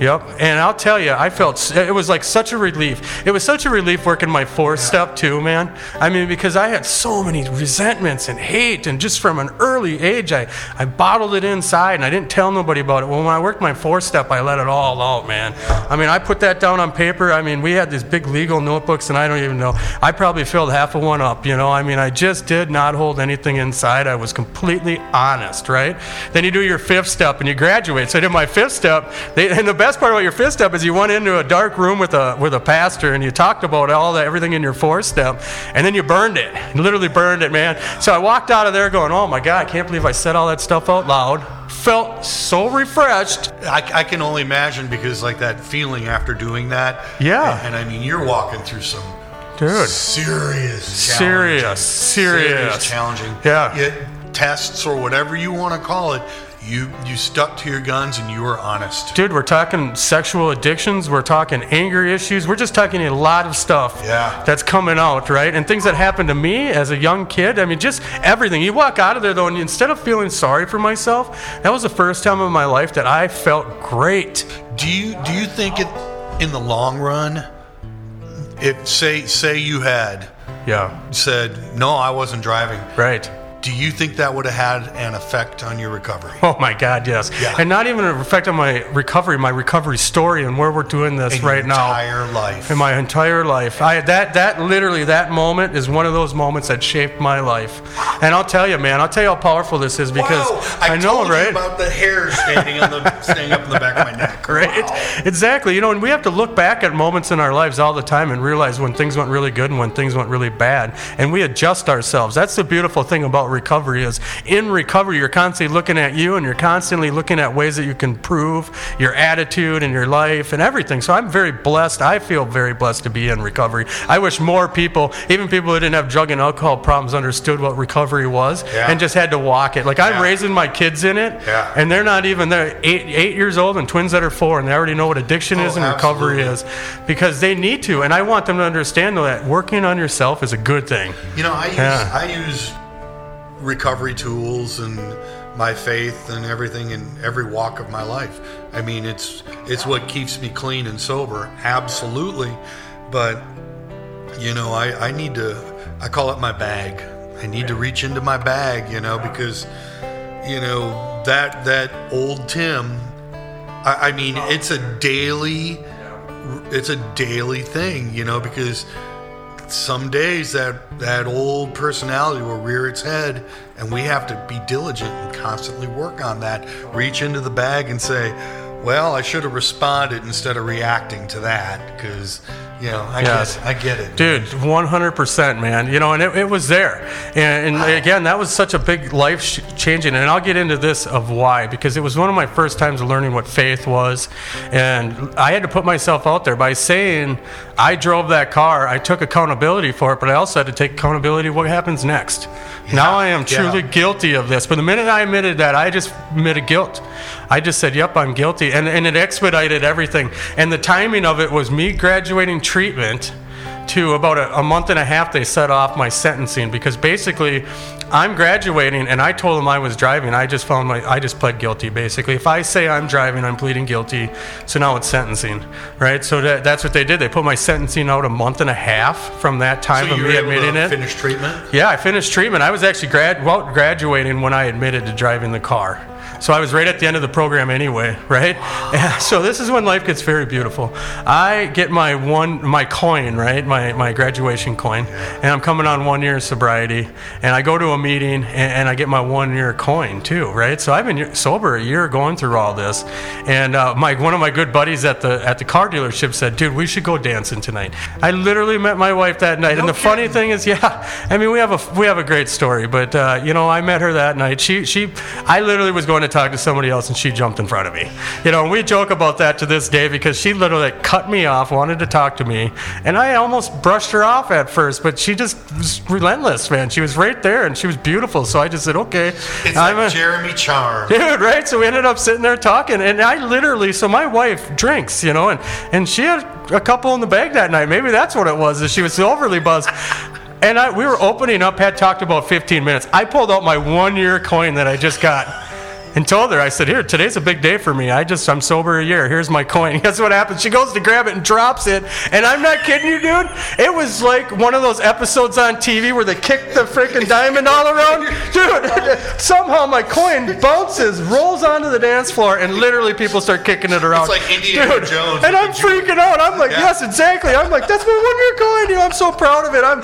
Yep. And I'll tell you, I felt, it was like such a relief. It was such a relief working my 4th step too, man. I mean, because I had so many resentments and hate, and just from an early age, I bottled it inside and I didn't tell nobody about it. Well, when I worked my 4th step, I let it all out, man. I mean, I put that down on paper. I mean, we had these big legal notebooks, and I don't even know. I probably filled half of one up, you know. I mean, I just did not hold anything inside. I was completely honest, right? Then you do your 5th step and you graduate. So I did my 5th step. And the best part about your 5th step is you went into a dark room with a pastor, and you talked about all that, everything in your 4th step, and then you burned it. You literally burned it, man. So I walked out of there going, oh my God, I can't believe I said all that stuff out loud. Felt so refreshed. I can only imagine, because like that feeling after doing that. Yeah. And I mean, you're walking through some serious challenging tests or whatever you want to call it. You stuck to your guns and you were honest. Dude, we're talking sexual addictions. We're talking anger issues. We're just talking a lot of stuff that's coming out, right? And things that happened to me as a young kid. I mean, just everything. You walk out of there, though, and instead of feeling sorry for myself, that was the first time in my life that I felt great. Do you think it, in the long run, if say you had said, no, I wasn't driving. Right. Do you think that would have had an effect on your recovery? Oh, my God, yes. Yeah. And not even an effect on my recovery story and where we're doing this right now. My entire life. That moment is one of those moments that shaped my life. And I'll tell you, man, I'll tell you how powerful this is, because I know, told right? You about the hair standing up in the back of my neck. Right? Wow. Exactly. You know, and we have to look back at moments in our lives all the time and realize when things went really good and when things went really bad. And we adjust ourselves. That's the beautiful thing about recovery is, in recovery, you're constantly looking at you, and you're constantly looking at ways that you can improve your attitude and your life and everything. So I'm very blessed. I feel very blessed to be in recovery. I wish more people, even people who didn't have drug and alcohol problems, understood what recovery was and just had to walk it. Like I'm raising my kids in it, and they're not even, they're 8 years old, and twins that are 4, and they already know what addiction is and absolutely. Recovery is, because they need to. And I want them to understand that working on yourself is a good thing. You know, I use recovery tools and my faith and everything in every walk of my life. I mean, it's what keeps me clean and sober, absolutely. But, you know, I need to, I call it my bag. I need to reach into my bag, you know, because, you know, that old Tim, I mean, it's a daily thing, you know, because some days that old personality will rear its head, and we have to be diligent and constantly work on that, reach into the bag and say, well, I should have responded instead of reacting to that, because, you know, I get it. Dude, 100%, man. You know, and it was there. And again, that was such a big life-changing. And I'll get into this of why, because it was one of my first times learning what faith was. And I had to put myself out there by saying I drove that car. I took accountability for it, but I also had to take accountability of what happens next. Yeah. Now I am truly guilty of this. But the minute I admitted that, I just admitted guilt. I just said, yep, I'm guilty. And it expedited everything. And the timing of it was me graduating treatment to about a month and a half. They set off my sentencing because basically I'm graduating and I told them I was driving. I just pled guilty basically. If I say I'm driving, I'm pleading guilty. So now it's sentencing, right? So that's what they did. They put my sentencing out a month and a half from that time of me admitting it. So you finished treatment? Yeah, I finished treatment. I was actually graduating when I admitted to driving the car. So I was right at the end of the program anyway, right? And so this is when life gets very beautiful. I get my coin, right? My graduation coin. And I'm coming on 1 year of sobriety. And I go to a meeting and I get my 1 year coin too, right? So I've been sober a year going through all this. And one of my good buddies at the car dealership said, dude, we should go dancing tonight. I literally met my wife that night. And the funny thing is, I mean, we have a great story. But, you know, I met her that night. I literally was going to talk to somebody else and she jumped in front of me, you know, and we joke about that to this day because she literally cut me off, wanted to talk to me, and I almost brushed her off at first, but she just was relentless, man. She was right there and she was beautiful, so I just said, okay, it's I'm like Jeremy charm, dude, right? So we ended up sitting there talking, and I literally, so my wife drinks, you know, and she had a couple in the bag that night, maybe that's what it was, that she was overly buzzed. And we were opening up, had talked about 15 minutes. I pulled out my 1 year coin that I just got and told her, I said, here, today's a big day for me. I'm sober a year. Here's my coin. Guess what happens? She goes to grab it and drops it. And I'm not kidding you, dude. It was like one of those episodes on TV where they kick the freaking diamond all around. Dude, somehow my coin bounces, rolls onto the dance floor, and literally people start kicking it around. It's like Indiana Jones. And I'm freaking out. I'm like, yes, exactly. I'm like, that's my 1 year coin. You know, I'm so proud of it. I'm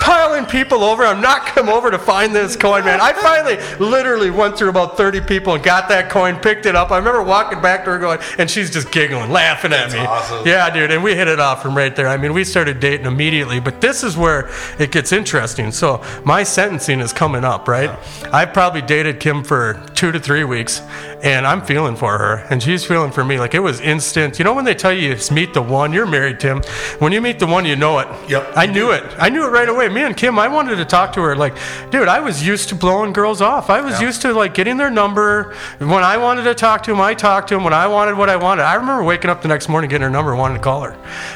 piling people over. I'm not come over to find this coin, man. I finally literally went through about 30 people and got that coin, picked it up. I remember walking back to her going, and she's just giggling, laughing at me. That's awesome. Yeah, dude, and we hit it off from right there. I mean, we started dating immediately, but this is where it gets interesting. So my sentencing is coming up, right? Yeah. I've probably dated Kim for 2 to 3 weeks, and I'm feeling for her, and she's feeling for me. Like, it was instant. You know when they tell you meet the one? You're married, Tim. When you meet the one, you know it. Yep. I knew it. I knew it right away. Me and Kim, I wanted to talk to her. Like, dude, I was used to blowing girls off. I was used to, like, getting their number. When I wanted to talk to him, I talked to him. When I wanted what I wanted, I remember waking up the next morning, getting her number, wanting to call her.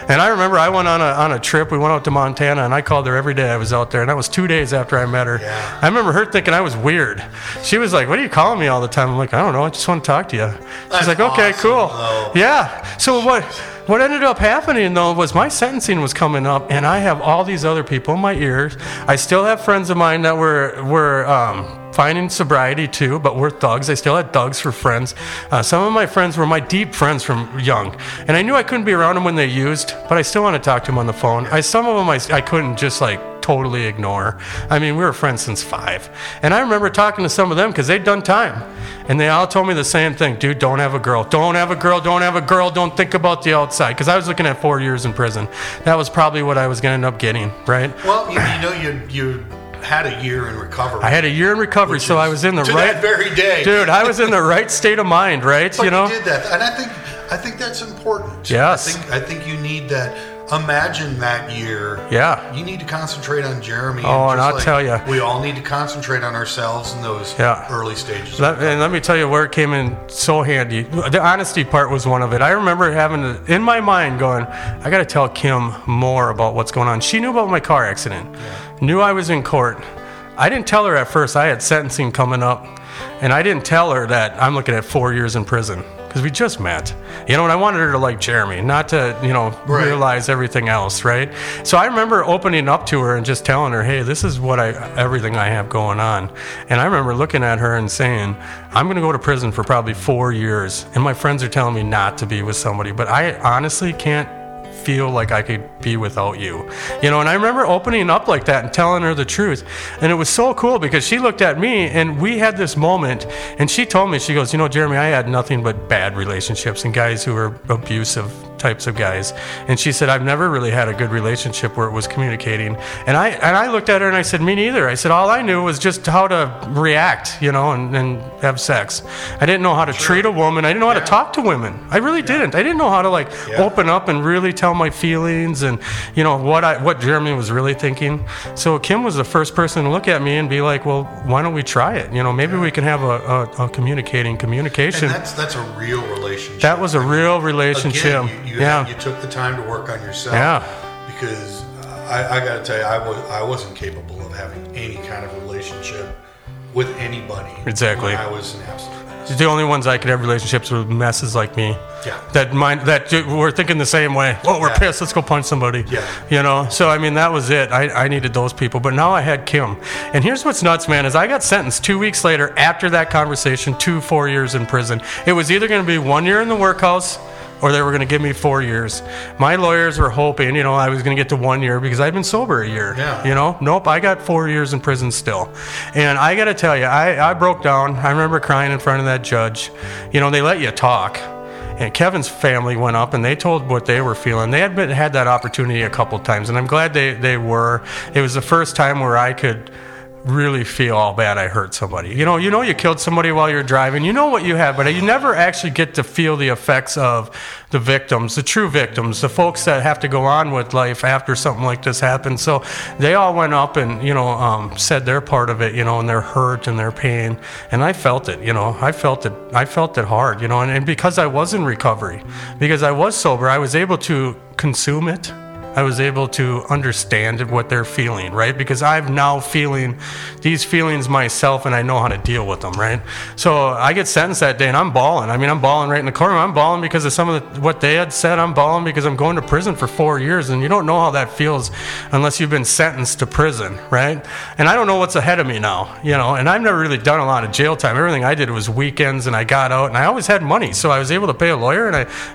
And I remember I went on a trip. We went out to Montana, and I called her every day I was out there. And that was 2 days after I met her. Yeah. I remember her thinking I was weird. She was like, "What are you calling me all the time?" I'm like, "I don't know. I just want to talk to you." She's like, "Okay, awesome, cool." Though. Yeah. So what ended up happening, though, was my sentencing was coming up, and I have all these other people in my ears. I still have friends of mine that were finding sobriety too, but we're thugs. I still had thugs for friends. Some of my friends were my deep friends from young, and I knew I couldn't be around them when they used, but I still want to talk to them on the phone. Some of them I couldn't just like totally ignore. I mean, we were friends since 5, and I remember talking to some of them because they'd done time, and they all told me the same thing, dude, don't have a girl, don't think about the outside, because I was looking at 4 years in prison. That was probably what I was going to end up getting, right? Well, you had a year in recovery. I had a year in recovery, so I was in the right, that very day. Dude, I was in the right state of mind, right? But you know, you did that, and I think that's important. Yes, I think you need that. Imagine that year. Yeah, you need to concentrate on Jeremy. Oh, and I'll tell you, we all need to concentrate on ourselves in those early stages. Let me tell you where it came in so handy. The honesty part was one of it. I remember having in my mind going, I got to tell Kim more about what's going on. She knew about my car accident, knew I was in court. I didn't tell her at first. I had sentencing coming up. And I didn't tell her that I'm looking at 4 years in prison because we just met. You know, and I wanted her to like Jeremy, not to, you know, right. realize everything else, right? So I remember opening up to her and just telling her, hey, this is what everything I have going on. And I remember looking at her and saying, I'm going to go to prison for probably 4 years. And my friends are telling me not to be with somebody, but I honestly can't feel like I could be without you, you know. And I remember opening up like that and telling her the truth, and it was so cool because she looked at me and we had this moment, and she told me, she goes, you know, Jeremy, I had nothing but bad relationships and guys who were abusive types of guys, and she said, I've never really had a good relationship where it was communicating. And I looked at her and I said, me neither. I said, all I knew was just how to react, you know, and have sex. I didn't know how to treat a woman. I didn't know how to talk to women. I really didn't. I didn't know how to like open up and really tell my feelings and, you know, what Jeremy was really thinking. So Kim was the first person to look at me and be like, well, why don't we try it? You know, maybe we can have a communication. And that's a real relationship. That was a real relationship. Again, you took the time to work on yourself. Yeah. Because I got to tell you, I wasn't capable of having any kind of relationship with anybody. Exactly. When I was an absolute mess. The only ones I could have relationships with messes like me. Yeah. That we're thinking the same way. Oh, we're pissed. Let's go punch somebody. Yeah. You know. So I mean, that was it. I needed those people, but now I had Kim. And here's what's nuts, man, is I got sentenced 2 weeks later after that conversation to 4 years in prison. It was either going to be 1 year in the workhouse, or they were going to give me 4 years. My lawyers were hoping, you know, I was going to get to 1 year because I'd been sober a year. Yeah. You know, nope, I got 4 years in prison still. And I got to tell you, I broke down. I remember crying in front of that judge. You know, they let you talk. And Kevin's family went up and they told what they were feeling. They had had that opportunity a couple times, and I'm glad they were. It was the first time where I could really feel all bad I hurt somebody. You know you killed somebody while you're driving. You know what you have, but you never actually get to feel the effects of the victims, the true victims, the folks that have to go on with life after something like this happens. So they all went up and, you know, said their part of it, you know, and their hurt and their pain. And I felt it, you know, I felt it hard, you know, and because I was in recovery, because I was sober, I was able to consume it. I was able to understand what they're feeling, right? Because I'm now feeling these feelings myself, and I know how to deal with them, right? So I get sentenced that day, and I'm bawling. I mean, I'm bawling right in the corner. I'm bawling because of some of what they had said. I'm bawling because I'm going to prison for 4 years, and you don't know how that feels unless you've been sentenced to prison, right? And I don't know what's ahead of me now, you know, and I've never really done a lot of jail time. Everything I did was weekends, and I got out, and I always had money, so I was able to pay a lawyer,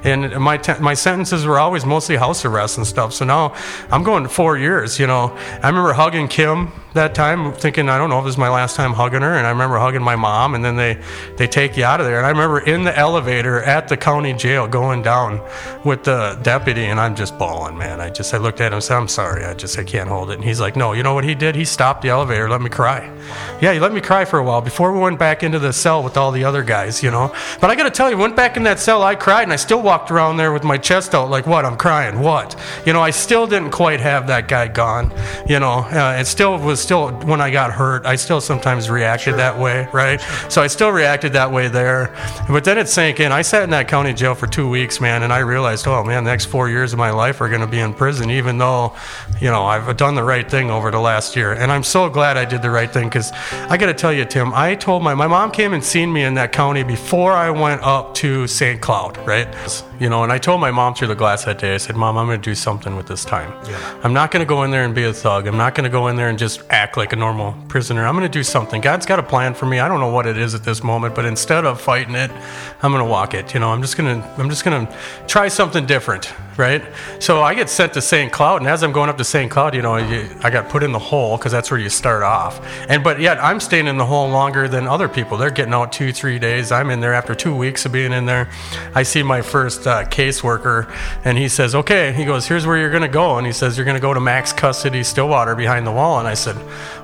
and my sentences were always mostly house arrest and stuff, so now I'm going to 4 years, you know. I remember hugging Kim that time, thinking, I don't know if this is my last time hugging her, and I remember hugging my mom, and then they take you out of there. And I remember in the elevator at the county jail going down with the deputy, and I'm just bawling, man. I looked at him and said, I'm sorry, I can't hold it. And he's like, no, you know what he did? He stopped the elevator, let me cry. Yeah, he let me cry for a while before we went back into the cell with all the other guys, you know. But I gotta tell you, went back in that cell, I cried, and I still walked around there with my chest out like, what, I'm crying, what? You know, I still didn't quite have that guy gone, you know. It was when I got hurt, I still sometimes reacted that way, right? So I still reacted that way there. But then it sank in. I sat in that county jail for 2 weeks, man, and I realized, oh man, the next 4 years of my life are going to be in prison, even though, you know, I've done the right thing over the last year. And I'm so glad I did the right thing, because I got to tell you, Tim, I told my mom came and seen me in that county before I went up to St. Cloud, right? You know, and I told my mom through the glass that day, I said, Mom, I'm going to do something with this time. Yeah. I'm not going to go in there and be a thug. I'm not going to go in there and just act like a normal prisoner. I'm going to do something. God's got a plan for me. I don't know what it is at this moment, but instead of fighting it, I'm going to walk it. You know, I'm just going to try something different, right? So I get sent to St. Cloud, and as I'm going up to St. Cloud, you know, I got put in the hole, because that's where you start off. But yet I'm staying in the hole longer than other people. They're getting out 2-3 days. I'm in there after 2 weeks of being in there. I see my first caseworker, and he says, okay, he goes, here's where you're going to go. And he says, you're going to go to Max Custody Stillwater behind the wall. And I said,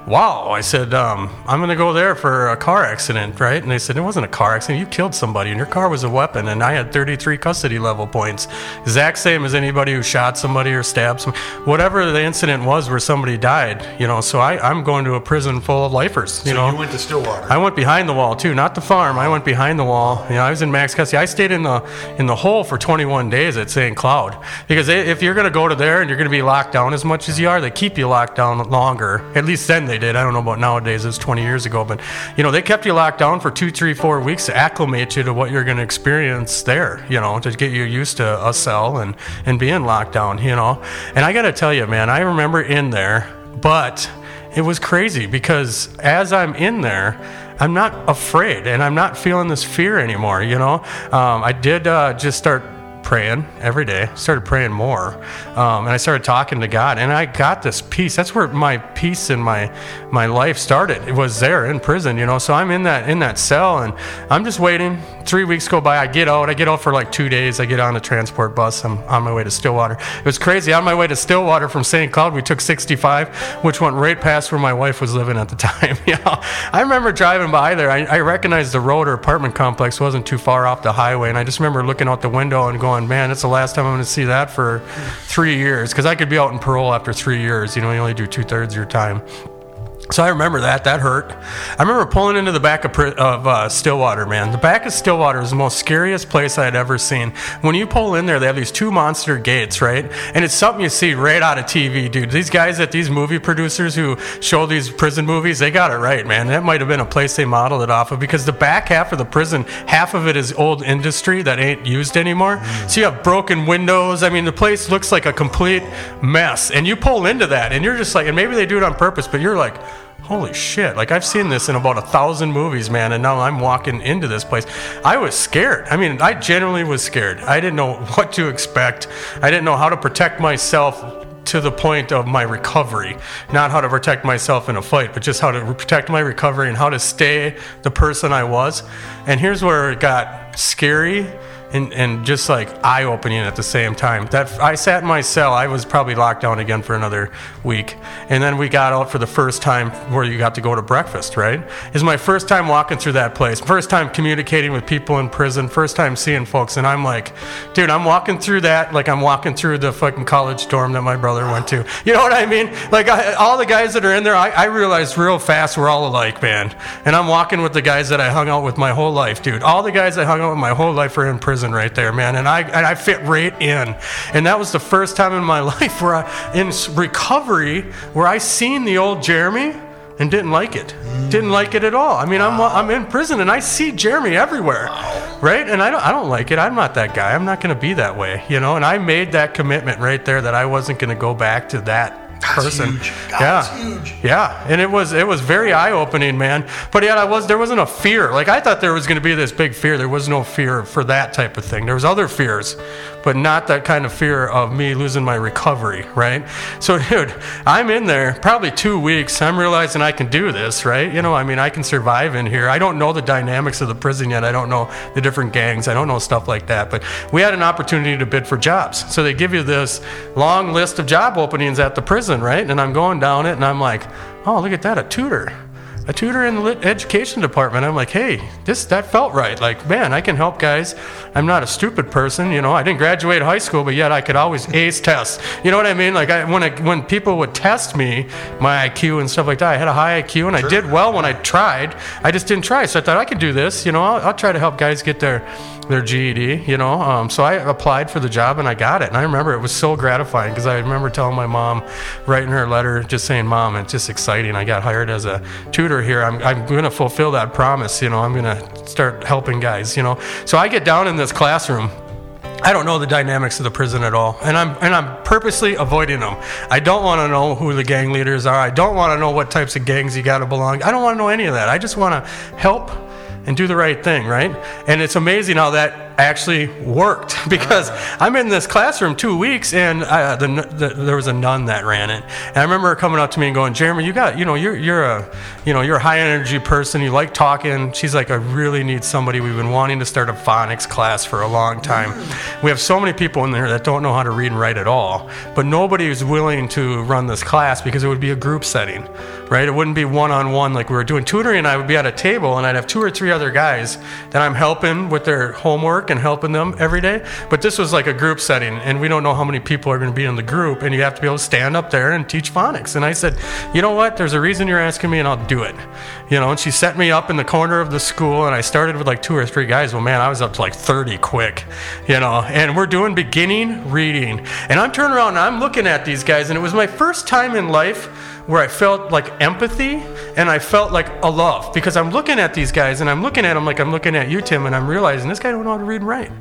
wow. I said, I'm going to go there for a car accident, right? And they said, it wasn't a car accident. You killed somebody, and your car was a weapon. And I had 33 custody level points. Exact same as anybody who shot somebody or stabbed somebody. Whatever the incident was where somebody died, you know, so I'm going to a prison full of lifers, you know. You went to Stillwater. I went behind the wall, too. Not the farm. I went behind the wall. You know, I was in Max Custody. I stayed in the hole for for 21 days at St. Cloud, because if you're going to go to there and you're going to be locked down as much as you are, they keep you locked down longer. At least then they did. I don't know about nowadays. It was 20 years ago, but you know, they kept you locked down for 2, 3, 4 weeks to acclimate you to what you're going to experience there, you know, to get you used to a cell and being locked down, you know. And I got to tell you, man, I remember in there, but it was crazy because as I'm in there, I'm not afraid and I'm not feeling this fear anymore, you know. I did just start praying every day, started praying more, and I started talking to God, and I got this peace. That's where my peace in my life started. It was there in prison, you know. So I'm in that cell, and I'm just waiting. 3 weeks go by. I get out for like 2 days. I get on the transport bus. I'm on my way to Stillwater. It was crazy. On my way to Stillwater from St. Cloud, we took 65, which went right past where my wife was living at the time. You know, I remember driving by there. I recognized the road or apartment complex wasn't too far off the highway, and I just remember looking out the window and going, man, it's the last time I'm going to see that for 3 years, because I could be out on parole after 3 years. You know, you only do 2/3 of your time. So I remember that hurt. I remember pulling into the back of Stillwater, man. The back of Stillwater is the most scariest place I had ever seen. When you pull in there, they have these two monster gates, right? And it's something you see right out of TV, dude. These guys at these movie producers who show these prison movies, they got it right, man. That might have been a place they modeled it off of, because the back half of the prison, half of it is old industry that ain't used anymore. So you have broken windows. I mean, the place looks like a complete mess. And you pull into that, and you're just like, and maybe they do it on purpose, but you're like, holy shit, like I've seen this in about 1,000 movies, man, and now I'm walking into this place. I was scared. I mean, I genuinely was scared. I didn't know what to expect. I didn't know how to protect myself to the point of my recovery. Not how to protect myself in a fight, but just how to protect my recovery and how to stay the person I was. And here's where it got scary and just like eye-opening at the same time. That I sat in my cell. I was probably locked down again for another week, and then we got out for the first time where you got to go to breakfast, right? It was my first time walking through that place, first time communicating with people in prison, first time seeing folks, and I'm like, dude, I'm walking through that like I'm walking through the fucking college dorm that my brother went to. You know what I mean? Like all the guys that are in there, I realized real fast we're all alike, man. And I'm walking with the guys that I hung out with my whole life, dude. All the guys I hung out with my whole life are in prison right there, man, and I fit right in. And that was the first time in my life where I, in recovery, where I seen the old Jeremy and didn't like it. Didn't like it at all. I mean, wow. I'm in prison and I see Jeremy everywhere, wow, right? And I don't like it. I'm not that guy. I'm not going to be that way, you know? And I made that commitment right there that I wasn't going to go back to that person. That's huge. Yeah, and it was very eye-opening, man. But yeah, there wasn't a fear. Like I thought there was going to be this big fear. There was no fear for that type of thing. There was other fears, but not that kind of fear of me losing my recovery, right? So, dude, I'm in there probably 2 weeks. I'm realizing I can do this, right? You know, I mean, I can survive in here. I don't know the dynamics of the prison yet. I don't know the different gangs. I don't know stuff like that. But we had an opportunity to bid for jobs. So they give you this long list of job openings at the prison, right? And I'm going down it, and I'm like, oh, look at that, a tutor in the education department. I'm like, hey, that felt right. Like, man, I can help guys. I'm not a stupid person, you know. I didn't graduate high school, but yet I could always ace tests. You know what I mean? Like, when people would test me, my IQ and stuff like that, I had a high IQ, and sure, I did well when I tried. I just didn't try, so I thought I could do this. You know, I'll try to help guys get their GED, you know. So I applied for the job, and I got it. And I remember it was so gratifying, because I remember telling my mom, writing her a letter, just saying, Mom, it's just exciting. I got hired as a tutor here. I'm going to fulfill that promise, you know. I'm going to start helping guys, you know. So I get down in this classroom. I don't know the dynamics of the prison at all, and I'm purposely avoiding them. I don't want to know who the gang leaders are. I don't want to know what types of gangs you got to belong. I don't want to know any of that. I just want to help and do the right thing, right? And it's amazing how that actually worked, because I'm in this classroom 2 weeks, and there was a nun that ran it. And I remember her coming up to me and going, Jeremy, you're a high energy person. You like talking. She's like, I really need somebody. We've been wanting to start a phonics class for a long time. We have so many people in there that don't know how to read and write at all, but nobody is willing to run this class because it would be a group setting, right? It wouldn't be one-on-one like we were doing. Tutoring, I would be at a table, and I'd have two or three other guys that I'm helping with their homework work and helping them every day. But this was like a group setting, and we don't know how many people are going to be in the group, and you have to be able to stand up there and teach phonics. And I said, you know what, there's a reason you're asking me, and I'll do it. You know, and she set me up in the corner of the school, and I started with like 2 or 3 guys. Well, man, I was up to like 30 quick, you know, and we're doing beginning reading. And I'm turning around, and I'm looking at these guys, and it was my first time in life where I felt like empathy and I felt like a love, because I'm looking at these guys and I'm looking at them like I'm looking at you, Tim, and I'm realizing this guy don't know how to read and write.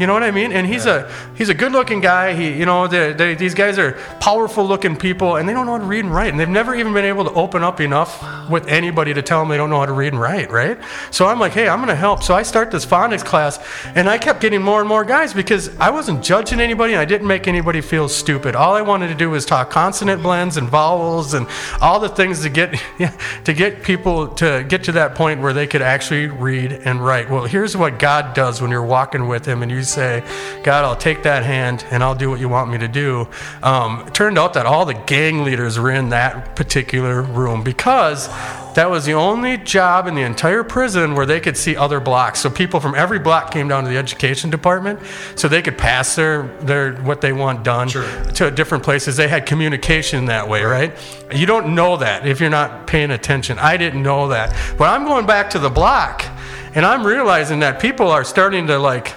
You know what I mean? And he's a good-looking guy. He, you know, these guys are powerful-looking people, and they don't know how to read and write. And they've never even been able to open up enough with anybody to tell them they don't know how to read and write, right? So I'm like, hey, I'm going to help. So I start this phonics class, and I kept getting more and more guys because I wasn't judging anybody, and I didn't make anybody feel stupid. All I wanted to do was talk consonant blends and vowels and all the things to get people to get to that point where they could actually read and write. Well, here's what God does when you're walking with him and you say, God, I'll take that hand and I'll do what you want me to do. It turned out that all the gang leaders were in that particular room because that was the only job in the entire prison where they could see other blocks. So people from every block came down to the education department so they could pass their what they want done to different places. They had communication that way, right? You don't know that if you're not paying attention. I didn't know that. But I'm going back to the block and I'm realizing that people are starting to like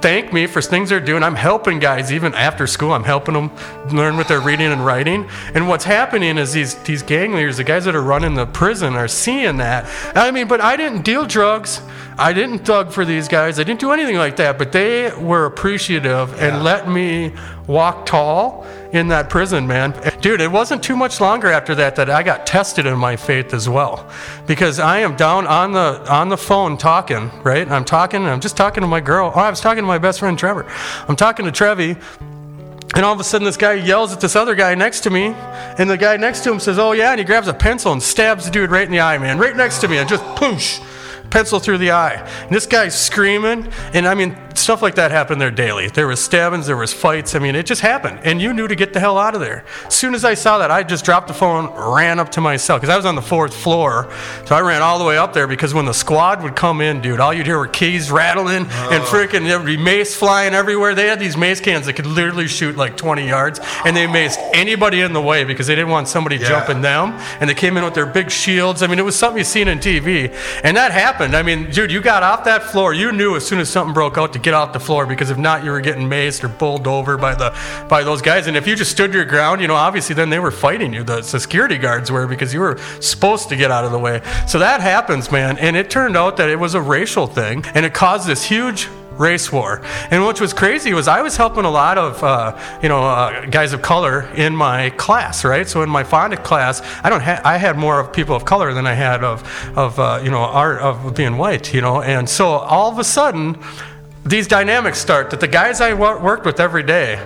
thank me for things they're doing. I'm helping guys even after school. I'm helping them learn what they're reading and writing. And what's happening is these gang leaders, the guys that are running the prison, are seeing that. I mean, but I didn't deal drugs. I didn't thug for these guys. I didn't do anything like that. But they were appreciative and let me walk tall in that prison, man. Dude, it wasn't too much longer after that I got tested in my faith as well, because I am down on the phone talking, right? I'm talking, and I'm just talking to my girl. Oh, I was talking to my best friend, Trevor. I'm talking to Trevi, and all of a sudden this guy yells at this other guy next to me, and the guy next to him says, oh, yeah, and he grabs a pencil and stabs the dude right in the eye, man, right next to me, and just poosh. Pencil through the eye. And this guy's screaming. And I mean, stuff like that happened there daily. There was stabbings, there was fights. I mean, it just happened. And you knew to get the hell out of there. As soon as I saw that, I just dropped the phone, ran up to my cell, because I was on the 4th floor. So I ran all the way up there, because when the squad would come in, dude, all you'd hear were keys rattling and freaking there'd be mace flying everywhere. They had these mace cans that could literally shoot like 20 yards. And they maced anybody in the way because they didn't want somebody jumping them. And they came in with their big shields. I mean, it was something you've seen on TV. And that happened. I mean, dude, you got off that floor. You knew as soon as something broke out to get off the floor, because if not, you were getting maced or bowled over by those guys. And if you just stood your ground, you know, obviously then they were fighting you. The security guards were, because you were supposed to get out of the way. So that happens, man. And it turned out that it was a racial thing, and it caused this huge race war. And what was crazy was I was helping a lot of guys of color in my class, right? So in my phonics class, I had more of people of color than I had of being white, you know. And so all of a sudden, these dynamics start that the guys I worked with every day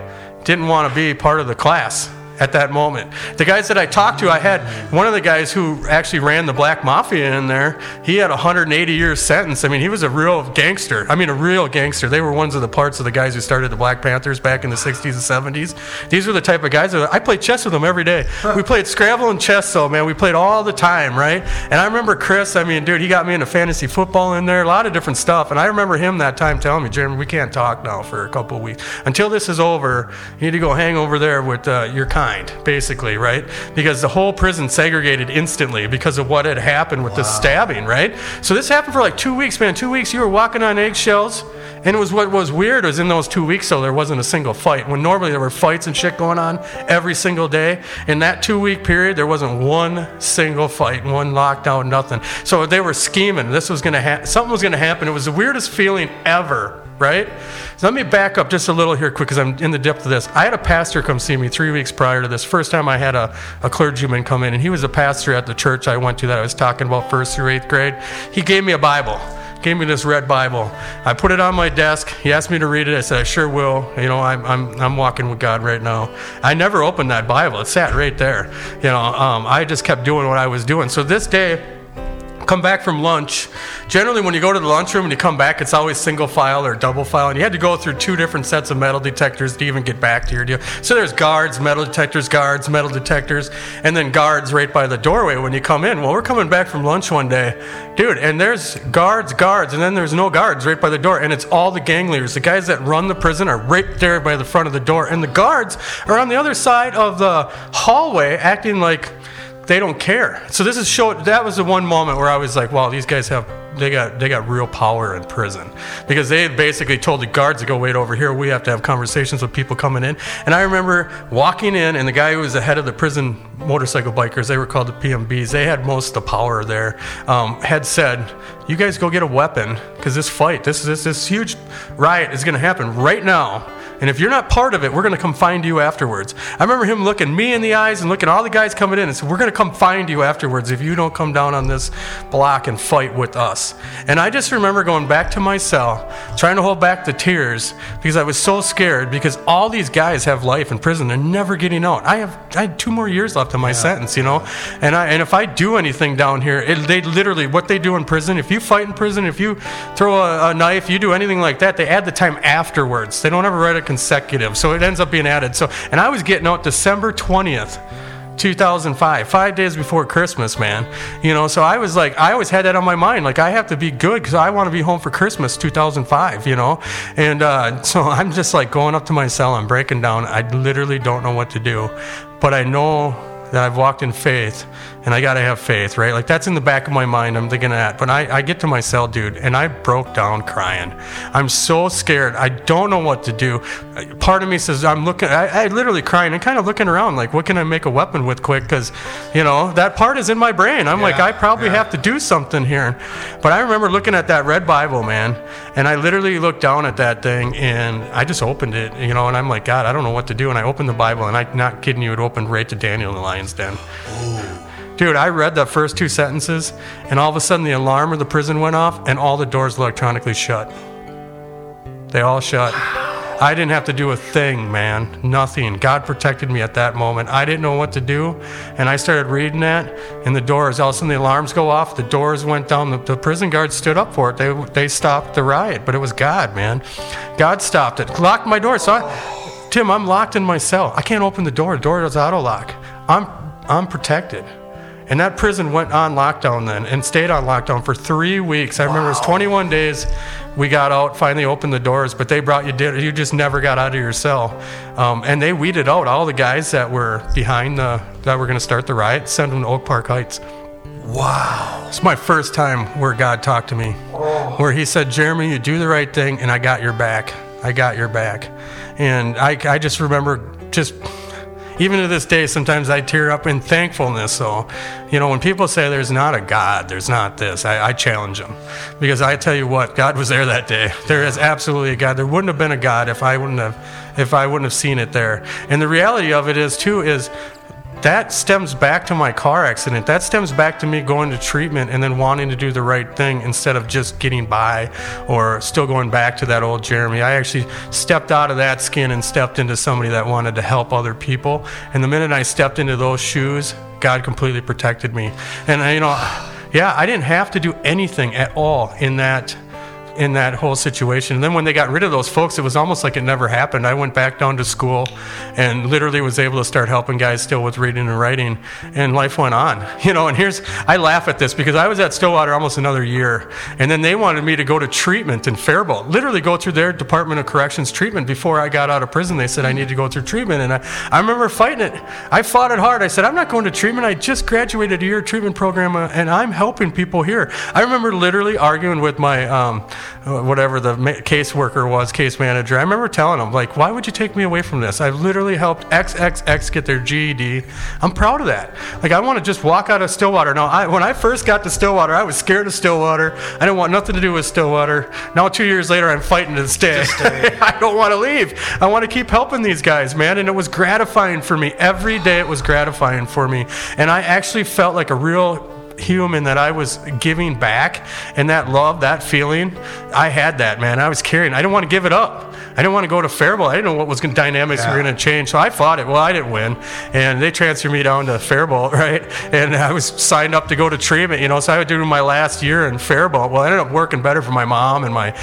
didn't want to be part of the class. At that moment, the guys that I talked to, I had one of the guys who actually ran the black mafia in there. He had a 180-year sentence. I mean, he was a real gangster. They were ones of the parts of the guys who started the Black Panthers back in the 60s and 70s. These were the type of guys that I played chess with them every day. We played Scrabble and chess, though, man. We played all the time, right? And I remember Chris, I mean, dude, he got me into fantasy football in there, a lot of different stuff. And I remember him that time telling me, Jeremy, we can't talk now for a couple of weeks. Until this is over, you need to go hang over there with your basically, right? Because the whole prison segregated instantly because of what had happened with the stabbing, right? So this happened for like 2 weeks, man. 2 weeks, you were walking on eggshells. And it was what was weird was in those 2 weeks, though, there wasn't a single fight. When normally there were fights and shit going on every single day. In that 2 week period, there wasn't one single fight, one lockdown, nothing. So they were scheming. This was going to happen. Something was going to happen. It was the weirdest feeling ever. Right? So let me back up just a little here quick, because I'm in the depth of this. I had a pastor come see me 3 weeks prior to this. First time I had a clergyman come in, and he was a pastor at the church I went to that I was talking about 1st through 8th grade. He gave me a Bible. Gave me this red Bible. I put it on my desk. He asked me to read it. I said, I sure will. You know, I'm walking with God right now. I never opened that Bible. It sat right there. You know, I just kept doing what I was doing. So this day, come back from lunch. Generally, when you go to the lunchroom and you come back, it's always single file or double file, and you had to go through two different sets of metal detectors to even get back to your deal. So there's guards, metal detectors, and then guards right by the doorway when you come in. Well, we're coming back from lunch one day, dude, and there's guards, and then there's no guards right by the door, and it's all the gang leaders. The guys that run the prison are right there by the front of the door, and the guards are on the other side of the hallway acting like they don't care. So this is that was the one moment where I was like, wow, these guys they got real power in prison, because they basically told the guards to go wait over here. We have to have conversations with people coming in. And I remember walking in, and the guy who was the head of the prison motorcycle bikers, they were called the PMBs, they had most of the power there, had said, you guys go get a weapon, because this huge riot is going to happen right now. And if you're not part of it, we're going to come find you afterwards. I remember him looking me in the eyes and looking at all the guys coming in and said, we're going to come find you afterwards if you don't come down on this block and fight with us. And I just remember going back to my cell, trying to hold back the tears, because I was so scared, because all these guys have life in prison. They're never getting out. I had 2 more years left in my sentence, you know. And if I do anything down here, they literally, what they do in prison, if you fight in prison, if you throw a knife, you do anything like that, they add the time afterwards. They don't ever write a consecutive, so it ends up being added. So, and I was getting out December 20th, 2005, 5 days before Christmas, man. You know, so I was like, I always had that on my mind, like I have to be good because I want to be home for Christmas 2005, you know. And so I'm just like going up to my cell, I'm breaking down. I literally don't know what to do, but I know that I've walked in faith, and I gotta have faith, right? Like, that's in the back of my mind, I'm thinking of that. But I get to my cell, dude, and I broke down crying. I'm so scared. I don't know what to do. Part of me says, I literally crying and kind of looking around, like, what can I make a weapon with quick? Because, you know, that part is in my brain. I'm like, I probably have to do something here. But I remember looking at that red Bible, man, and I literally looked down at that thing, and I just opened it, you know, and I'm like, God, I don't know what to do. And I opened the Bible, and I'm not kidding you, it opened right to Daniel in the lion's den. Ooh. Dude, I read the first 2 sentences, and all of a sudden the alarm of the prison went off, and all the doors electronically shut. They all shut. I didn't have to do a thing, man. Nothing. God protected me at that moment. I didn't know what to do, and I started reading that, and the doors, all of a sudden the alarms go off, the doors went down, the prison guards stood up for it. They stopped the riot, but it was God, man. God stopped it. Locked my door. So Tim, I'm locked in my cell. I can't open the door. The door is auto-lock. I'm protected. And that prison went on lockdown then, and stayed on lockdown for 3 weeks. I remember it was 21 days. We got out, finally opened the doors, but they brought you dinner. You just never got out of your cell. And they weeded out all the guys that were behind that were going to start the riot, send them to Oak Park Heights. Wow. It's my first time where God talked to me, where he said, Jeremy, you do the right thing, and I got your back. I got your back. And I just remember just... Even to this day, sometimes I tear up in thankfulness. So, you know, when people say there's not a God, there's not this, I challenge them. Because I tell you what, God was there that day. There is absolutely a God. There wouldn't have been a God if I wouldn't have seen it there. And the reality of it is, too, is that stems back to my car accident. That stems back to me going to treatment and then wanting to do the right thing instead of just getting by or still going back to that old Jeremy. I actually stepped out of that skin and stepped into somebody that wanted to help other people. And the minute I stepped into those shoes, God completely protected me. And, you know, I didn't have to do anything at all in that whole situation. And then when they got rid of those folks, it was almost like it never happened. I went back down to school and literally was able to start helping guys still with reading and writing, and life went on, you know. And I laugh at this because I was at Stillwater almost another year, and then they wanted me to go to treatment in Faribault, literally go through their Department of Corrections treatment before I got out of prison. They said I need to go through treatment, and I remember fighting it. I fought it hard. I said, I'm not going to treatment. I just graduated a year treatment program, and I'm helping people here. I remember literally arguing with my whatever the caseworker was, case manager. I remember telling him, like, why would you take me away from this? I've literally helped XXX get their GED. I'm proud of that. Like, I want to just walk out of Stillwater. Now, when I first got to Stillwater, I was scared of Stillwater. I didn't want nothing to do with Stillwater. Now, 2 years later, I'm fighting to stay. I don't want to leave. I want to keep helping these guys, man. And it was gratifying for me. Every day it was gratifying for me. And I actually felt like a real human, that I was giving back, and that love, that feeling, I had that, man. I was carrying. I didn't want to give it up. I didn't want to go to Faribault. I didn't know what was going to dynamics were going to change. So I fought it. Well, I didn't win, and they transferred me down to Faribault, right? And I was signed up to go to treatment, you know. So I would do my last year in Faribault. Well, I ended up working better for my mom and my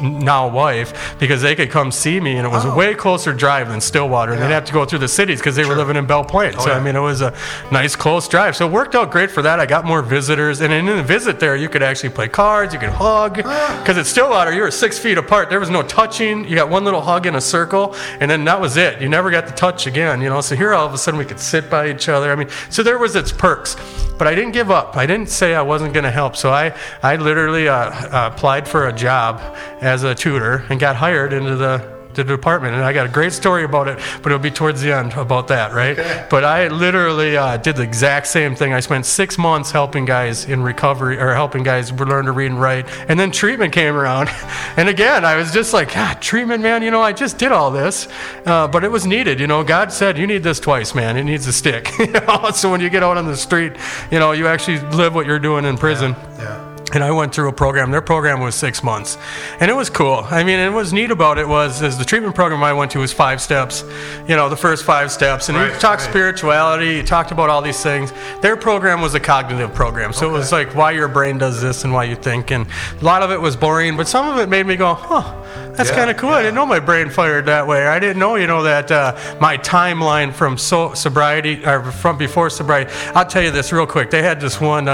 now wife because they could come see me, and it was a way closer drive than Stillwater. And they'd have to go through the cities because they were living in Belle Plaine. So I mean, it was a nice close drive. So it worked out great for that. I got more visitors, and in the visit there, you could actually play cards, you could hug, because at Stillwater you were 6 feet apart. There was no touching. You got one little hug in a circle, and then that was it. You never got to touch again, you know. So here all of a sudden we could sit by each other. I mean, so there was its perks, but I didn't give up. I didn't say I wasn't going to help. So I literally applied for a job as a tutor and got hired into the department, and I got a great story about it, but it'll be towards the end about that, right? Okay. But I literally did the exact same thing. I spent 6 months helping guys in recovery, or helping guys learn to read and write, and then treatment came around, and again I was just like, God, treatment, man, you know, I just did all this, but it was needed, you know. God said, you need this twice, man, it needs a stick, you know? So when you get out on the street, you know, you actually live what you're doing in prison. And I went through a program. Their program was 6 months, and it was cool. I mean, and what's neat about it was the treatment program I went to was 5 steps, you know, the first 5 steps. And you talked spirituality, you talked about all these things. Their program was a cognitive program. So it was like why your brain does this and why you think. And a lot of it was boring, but some of it made me go, that's kind of cool. I didn't know my brain fired that way. I didn't know, you know, that my timeline from sobriety, or from before sobriety. I'll tell you this real quick. They had this one...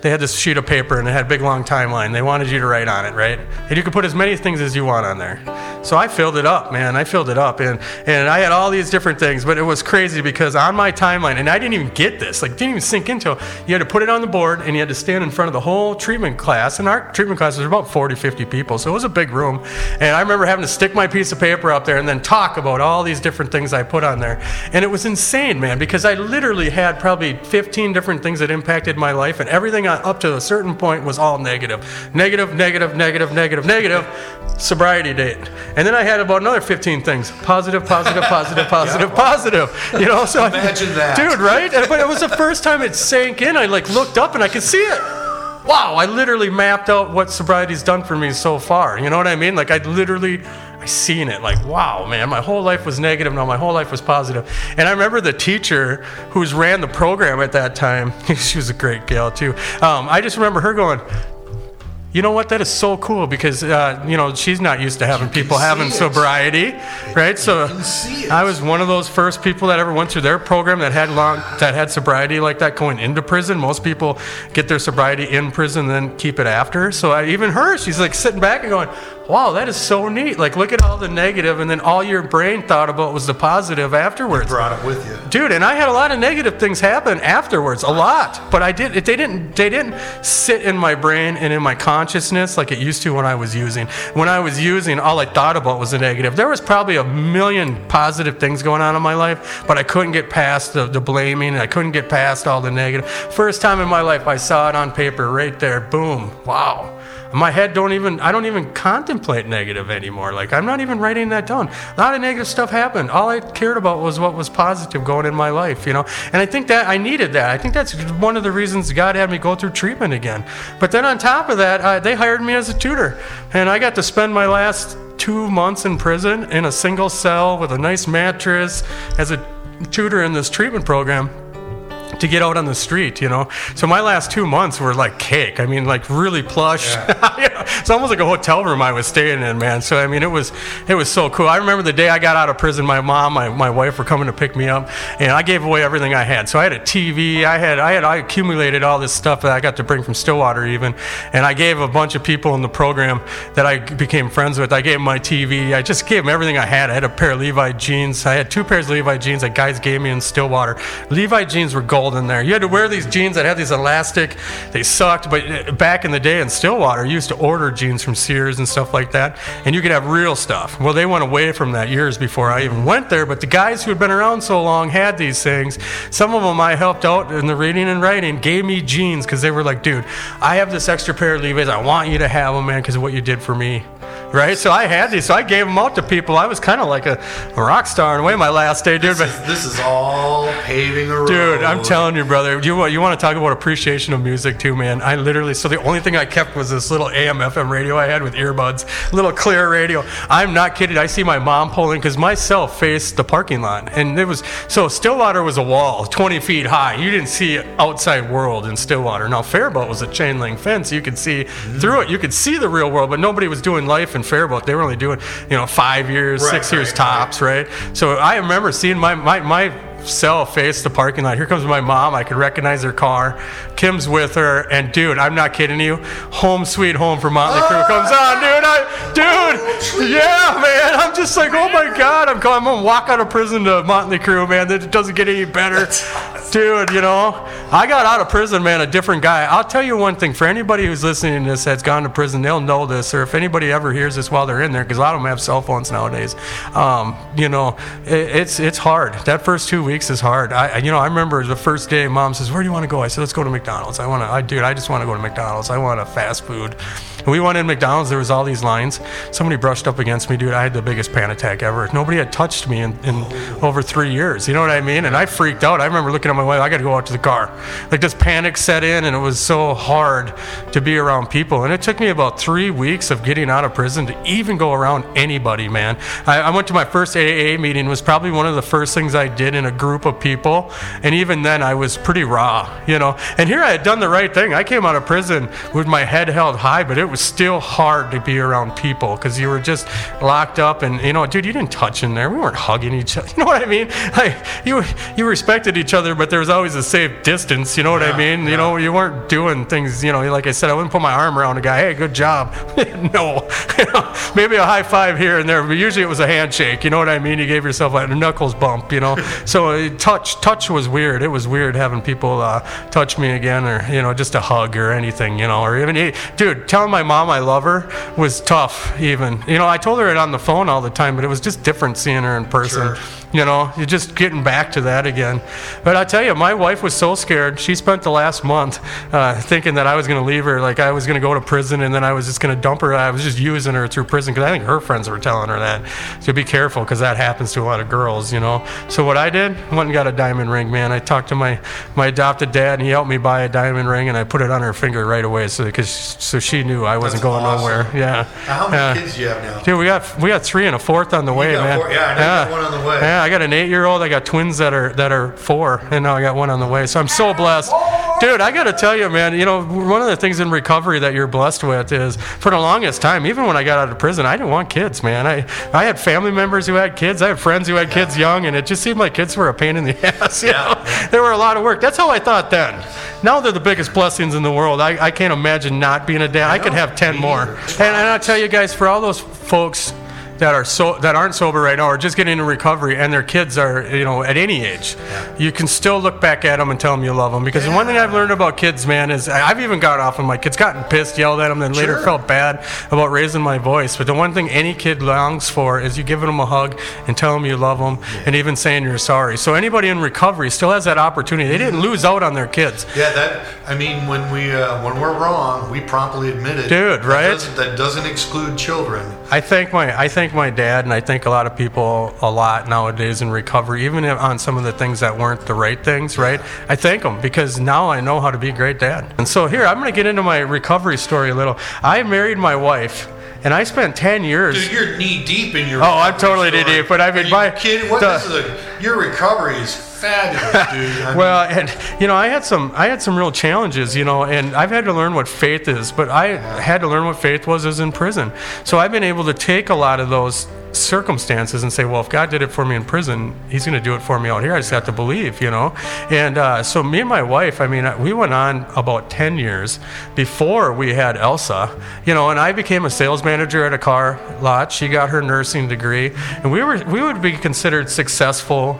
they had this sheet of paper, and it had a big long timeline. They wanted you to write on it, right? And you could put as many things as you want on there. So I filled it up, man. I filled it up, and I had all these different things. But it was crazy because on my timeline, and I didn't even get this, like didn't even sink into it. You had to put it on the board, and you had to stand in front of the whole treatment class. And our treatment class was about 40, 50 people, so it was a big room. And I remember having to stick my piece of paper up there and then talk about all these different things I put on there. And it was insane, man, because I literally had probably 15 different things that impacted my life, and everything up to a certain point was all negative. Negative, negative, negative, negative, negative. Sobriety date. And then I had about another 15 things. Positive, positive, positive, positive, positive. You know, so imagine that. Dude, right? But it was the first time it sank in. I like looked up and I could see it. Wow, I literally mapped out what sobriety's done for me so far. You know what I mean? Like I seen it, like, wow, man, my whole life was negative, now my whole life was positive. And I remember the teacher who's ran the program at that time, she was a great gal too, I just remember her going, you know what, that is so cool, because you know, she's not used to having people having sobriety, right? So I was one of those first people that ever went through their program that had sobriety like that going into prison. Most people get their sobriety in prison then keep it after. So even her, she's like sitting back and going, wow, that is so neat. Like, look at all the negative, and then all your brain thought about was the positive afterwards. You brought it with you. Dude, and I had a lot of negative things happen afterwards, a lot. But they didn't sit in my brain and in my consciousness like it used to when I was using. When I was using, all I thought about was the negative. There was probably 1,000,000 positive things going on in my life, but I couldn't get past the blaming, and I couldn't get past all the negative. First time in my life I saw it on paper right there. Boom. Wow. My head I don't even contemplate negative anymore. Like, I'm not even writing that down. A lot of negative stuff happened. All I cared about was what was positive going in my life, you know. And I think that I needed that. I think that's one of the reasons God had me go through treatment again. But then on top of that, they hired me as a tutor. And I got to spend my last 2 months in prison in a single cell with a nice mattress as a tutor in this treatment program, to get out on the street, you know. So my last 2 months were like cake. I mean, like really plush. Yeah. You know, it's almost like a hotel room I was staying in, man. So I mean, it was so cool. I remember the day I got out of prison, my mom, my wife were coming to pick me up, and I gave away everything I had. So I had a TV, I accumulated all this stuff that I got to bring from Stillwater even, and I gave a bunch of people in the program that I became friends with. I gave them my TV. I just gave them everything I had. I had a pair of Levi jeans. I had 2 pairs of Levi jeans that guys gave me in Stillwater. Levi jeans were gold in there. You had to wear these jeans that had these elastic. They sucked, but back in the day in Stillwater, you used to order jeans from Sears and stuff like that, and you could have real stuff. Well, they went away from that years before I even went there, but the guys who had been around so long had these things. Some of them I helped out in the reading and writing, gave me jeans because they were like, dude, I have this extra pair of Levi's. I want you to have them, man, because of what you did for me. right? So I had these. So I gave them out to people. I was kind of like a rock star in a way my last day, dude. This is all paving a road. Dude, I'm telling you, brother. You want to talk about appreciation of music too, man. I literally, so the only thing I kept was this little AM, FM radio I had with earbuds, little clear radio. I'm not kidding. I see my mom pulling, because myself faced the parking lot. And it was, so Stillwater was a wall 20 feet high. You didn't see outside world in Stillwater. Now, Faribault was a chain link fence. You could see through it. You could see the real world, but nobody was doing life in Faribault. They were only doing, 5 years, right, 6 years tops, right? So I remember seeing myself face the parking lot. Here comes my mom. I could recognize her car. Kim's with her, and dude, I'm not kidding you. Home Sweet Home from Motley Crue comes on, dude. I'm just like, oh my God, I'm gonna walk out of prison to Motley Crue, man. That doesn't get any better, dude. I got out of prison, man, a different guy. I'll tell you one thing. For anybody who's listening to this that's gone to prison, they'll know this. Or if anybody ever hears this while they're in there, because a lot of them have cell phones nowadays. It's hard. That first 2 weeks is hard. I remember the first day, Mom says, "Where do you want to go?" I said, "Let's go to McDonald's. I just want to go to McDonald's. I want a fast food." And we went in McDonald's. There was all these lines. Somebody brushed up against me, dude. I had the biggest panic attack ever. Nobody had touched me in over 3 years. You know what I mean? And I freaked out. I remember looking at my wife. I got to go out to the car. Like, this panic set in, and it was so hard to be around people. And it took me about 3 weeks of getting out of prison to even go around anybody, man. I went to my first AA meeting. It was probably one of the first things I did in a group of people, and even then I was pretty raw, and here I had done the right thing. I came out of prison with my head held high, but it was still hard to be around people because you were just locked up, and dude, you didn't touch in there. We weren't hugging each other, you know what I mean? Like, you respected each other, but there was always a safe distance, you know what I mean? Yeah. You weren't doing things, like I said, I wouldn't put my arm around a guy, hey, good job. No. Maybe a high five here and there, but usually it was a handshake, you know what I mean? You gave yourself a knuckles bump, So touch was weird. It was weird having people touch me again, or just a hug or anything, or even, dude, telling my mom I love her was tough. Even I told her it on the phone all the time, but it was just different seeing her in person. Sure. You're just getting back to that again. But I tell you, my wife was so scared. She spent the last month thinking that I was going to leave her, like I was going to go to prison, and then I was just going to dump her. I was just using her through prison, because I think her friends were telling her that. So be careful, because that happens to a lot of girls, So what I did, went and got a diamond ring, man. I talked to my adopted dad, and he helped me buy a diamond ring, and I put it on her finger right away, so she knew I wasn't going nowhere. Yeah. Now, how many kids do you have now? Dude, we got three and a fourth on the way, man. Four, yeah, I know you got one on the way. Yeah. I got an 8-year-old. I got twins that are 4, and now I got one on the way. So I'm so blessed. Dude, I got to tell you, man, one of the things in recovery that you're blessed with is, for the longest time, even when I got out of prison, I didn't want kids, man. I had family members who had kids. I had friends who had kids young, and it just seemed like kids were a pain in the ass. They were a lot of work. That's how I thought then. Now they're the biggest blessings in the world. I can't imagine not being a dad. I could have 10 more. And I'll tell you guys, for all those folks that aren't sober right now, or just getting into recovery, and their kids are, at any age, you can still look back at them and tell them you love them. Because the one thing I've learned about kids, man, is I've even got off on my kids, gotten pissed, yelled at them, then later felt bad about raising my voice. But the one thing any kid longs for is you giving them a hug and telling them you love them, and even saying you're sorry. So anybody in recovery still has that opportunity. They didn't lose out on their kids. Yeah, when we when we're wrong, we promptly admit it. Dude, right? That doesn't exclude children. I thank my dad, and I thank a lot of people a lot nowadays in recovery, even on some of the things that weren't the right things, right? I thank them, because now I know how to be a great dad. And so here, I'm going to get into my recovery story a little. I married my wife, and I spent 10 years. Dude, you're knee deep in your recovery. Oh, I'm totally knee deep, but I mean, your recovery is fabulous, dude. I had some real challenges, and I've had to learn what faith is, but I had to learn what faith was in prison. So I've been able to take a lot of those circumstances and say, well, if God did it for me in prison, he's going to do it for me out here. I just have to believe, And so me and my wife, we went on about 10 years before we had Elsa, and I became a sales manager at a car lot. She got her nursing degree, and we would be considered successful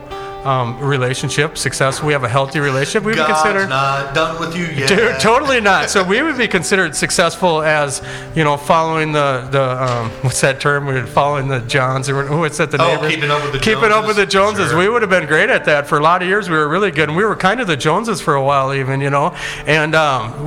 relationship successful. We have a healthy relationship. We would consider not done with you yet. Dude, totally not. So we would be considered successful as, you know, following the what's that term? We were following the Johns. Neighbors? Keeping up with the Joneses. Sure. We would have been great at that for a lot of years. We were really good, and we were kind of the Joneses for a while, even, you know. And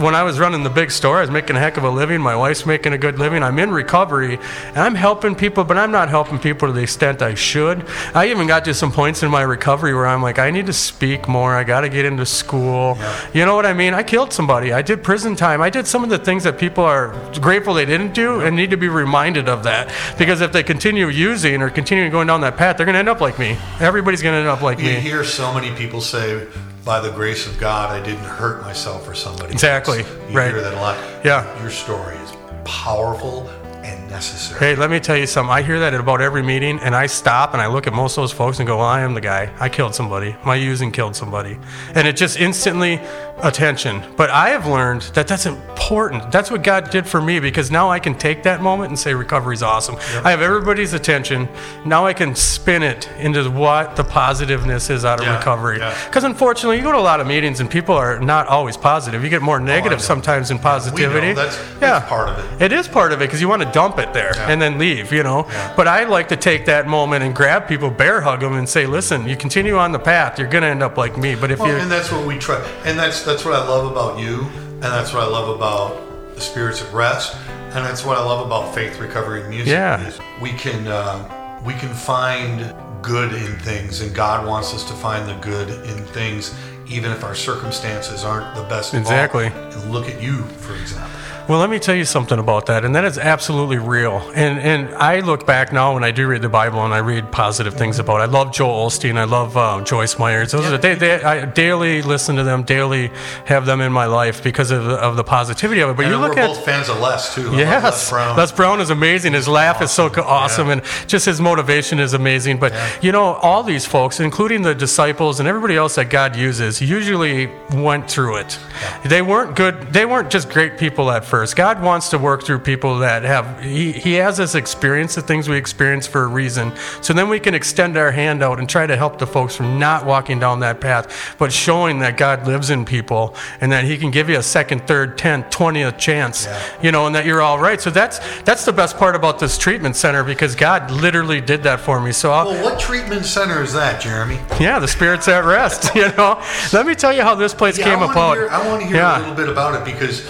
when I was running the big store, I was making a heck of a living. My wife's making a good living. I'm in recovery, and I'm helping people, but I'm not helping people to the extent I should. I even got to some points in my recovery where I'm like, I need to speak more. I got to get into school. Yeah. You know what I mean? I killed somebody. I did prison time. I did some of the things that people are grateful they didn't do, and need to be reminded of that. Because if they continue using or continue going down that path, they're going to end up like me. Everybody's going to end up like me. You hear so many people say, by the grace of God, I didn't hurt myself or somebody. Exactly. You hear that a lot. Yeah. Your story is powerful and necessary. Hey, let me tell you something. I hear that at about every meeting, and I stop and I look at most of those folks and go, well, I am the guy. I killed somebody. My using killed somebody. And it just instantly attention. But I have learned that that's important. That's what God did for me, because now I can take that moment and say recovery's awesome. Yep. I have everybody's attention. Now I can spin it into what the positiveness is out of recovery. Because unfortunately, you go to a lot of meetings and people are not always positive. You get more negative sometimes than positivity. We know. That's part of it. It is part of it, because you want to dump it there and then leave, you know. Yeah. But I like to take that moment and grab people, bear hug them, and say, listen, you continue on the path, you're going to end up like me. But if and that's what we try. And that's what I love about you, and that's what I love about the Spirits at Rest, and that's what I love about Faith Recovery and Music. Yeah. We can find good in things, and God wants us to find the good in things, even if our circumstances aren't the best. Exactly. And look at you, for example. Well, let me tell you something about that, and that is absolutely real. And I look back now when I do read the Bible, and I read positive things about it. I love Joel Osteen. I love Joyce Myers. Those are I daily listen to them, daily have them in my life because of the positivity of it. But and you look at both fans of Les too. Les Brown. Les Brown is amazing. His laugh is so awesome, and just his motivation is amazing. But you know, all these folks, including the disciples and everybody else that God uses, usually went through it. Yeah. They weren't good. They weren't just great people at first. God wants to work through people that have, he has us experience the things we experience for a reason. So then we can extend our hand out and try to help the folks from not walking down that path, but showing that God lives in people and that he can give you a second, third, 10th, 20th chance, you know, and that you're all right. So that's the best part about this treatment center, because God literally did that for me. So what treatment center is that, Jeremy? Yeah, the Spirits at Rest, you know. Let me tell you how this place came about. I want to hear a little bit about it, because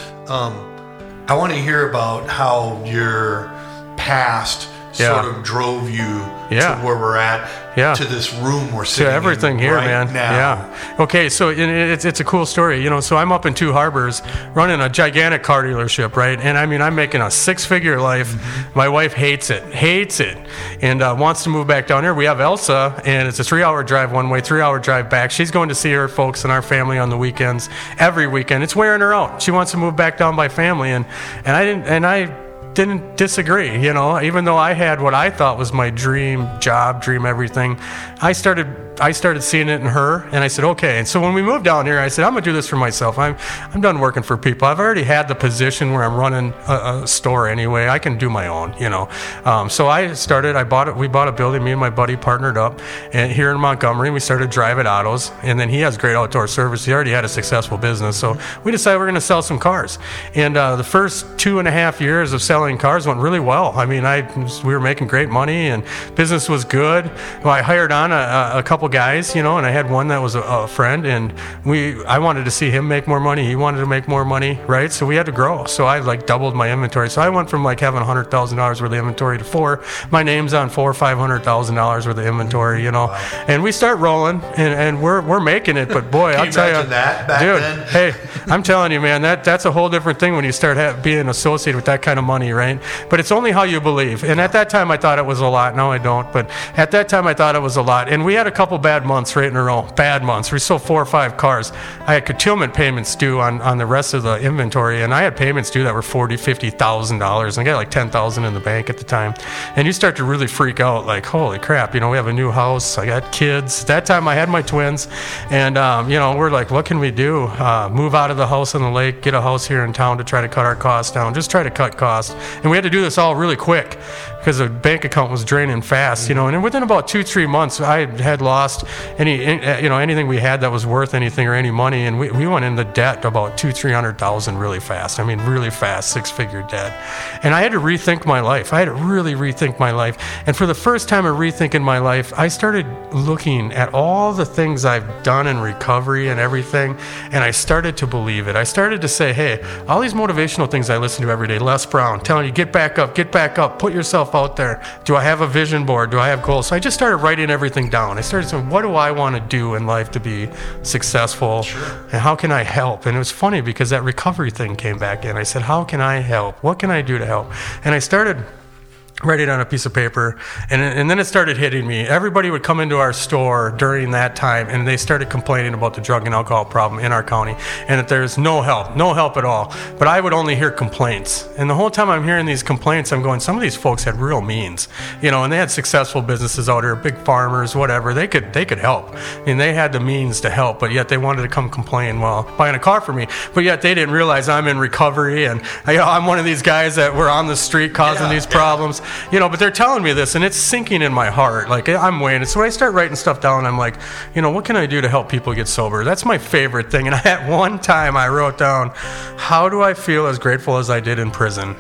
I want to hear about how your past sort of drove you to where we're at. Yeah. To this room we're sitting in. To everything here, right, man. Now. Yeah. Okay, so it's a cool story. You know, so I'm up in Two Harbors running a gigantic car dealership, right? And I mean, I'm making a six-figure life. Mm-hmm. My wife hates it, and wants to move back down here. We have Elsa, and it's a 3-hour drive one way, 3-hour drive back. She's going to see her folks and our family on the weekends, every weekend. It's wearing her out. She wants to move back down by family, and I didn't disagree, you know, even though I had what I thought was my dream job, dream everything. I started seeing it in her, and I said, okay. And so when we moved down here, I said, I'm going to do this for myself. I'm done working for people. I've already had the position where I'm running a store anyway. I can do my own, you know. So we bought a building, me and my buddy partnered up, and here in Montgomery, we started Drive It Autos, and then he has great outdoor service. He already had a successful business. So we decided we're going to sell some cars. And the first 2.5 years of selling cars went really well. I mean, we were making great money, and business was good. Well, I hired on a couple guys, you know, and I had one that was a friend, and I wanted to see him make more money. He wanted to make more money, right? So we had to grow. So I doubled my inventory. So I went from having $100,000 worth of inventory to my name's on $500,000 worth of inventory, you know. Wow. And we start rolling, and we're making it. But boy, I'll tell you, imagine that back then? Hey, I'm telling you, man, that's a whole different thing when you start being associated with that kind of money, right? But it's only how you believe. And at that time, I thought it was a lot. Now I don't. But at that time, I thought it was a lot. And we had a couple bad months right in a row. Bad months. We sold 4 or 5 cars. I had curtailment payments due on the rest of the inventory, and I had payments due that were $40,000, $50,000. And I got $10,000 in the bank at the time. And you start to really freak out, holy crap, you know, we have a new house. I got kids. At that time, I had my twins, and, you know, we're what can we do? Move out of the house on the lake, get a house here in town to try to cut our costs down, just try to cut costs. And we had to do this all really quick. because the bank account was draining fast, you know. And within about 2-3 months, I had lost anything we had that was worth anything or any money, and we went into debt about $200,000-$300,000 really fast. I mean, really fast, six-figure debt. And I had to rethink my life. I had to really rethink my life. And for the first time in rethinking my life, I started looking at all the things I've done in recovery and everything, and I started to believe it. I started to say, hey, all these motivational things I listen to every day, Les Brown, telling you, get back up, put yourself out there. Do I have a vision board? Do I have goals? So I just started writing everything down. I started saying, what do I want to do in life to be successful? Sure. And how can I help? And it was funny because that recovery thing came back in. I said, how can I help? What can I do to help? And I started write it on a piece of paper, and then it started hitting me. Everybody would come into our store during that time, and they started complaining about the drug and alcohol problem in our county, and that there's no help at all. But I would only hear complaints, and the whole time I'm hearing these complaints, I'm going, some of these folks had real means, you know, and they had successful businesses out here, big farmers, whatever. They could help, and they had the means to help, but yet they wanted to come complain while buying a car for me. But yet they didn't realize I'm in recovery, and you know, I'm one of these guys that were on the street causing these problems. You know, but they're telling me this, and it's sinking in my heart. Like, I'm weighing it. So when I start writing stuff down, I'm like, you know, what can I do to help people get sober? That's my favorite thing. And at one time, I wrote down, how do I feel as grateful as I did in prison?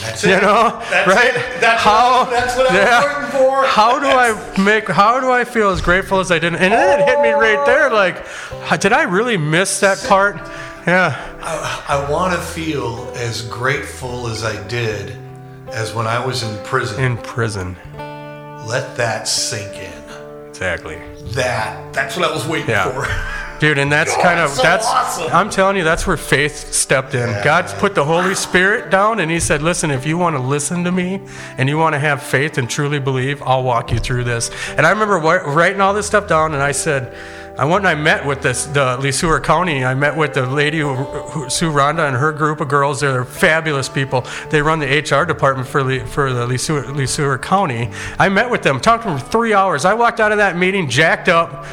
That's you it. Know, that's right? It. That's how. What, that's what I'm waiting for. How do I feel as grateful as I did? And then it hit me right there. Like, did I really miss that part? Yeah. I want to feel as grateful as I did as when I was in prison. Let that sink in. Exactly. That's what I was waiting for. Dude, and that's that's awesome. I'm telling you, that's where faith stepped in. Yeah. God put the Holy Spirit down, and he said, listen, if you want to listen to me and you want to have faith and truly believe, I'll walk you through this. And I remember writing all this stuff down, and I said, I went and I met with the Lee Sewer County. I met with the lady, Sue Rhonda, and her group of girls. They're fabulous people. They run the HR department for the Lee Sewer County. I met with them, talked to them for 3 hours. I walked out of that meeting jacked up,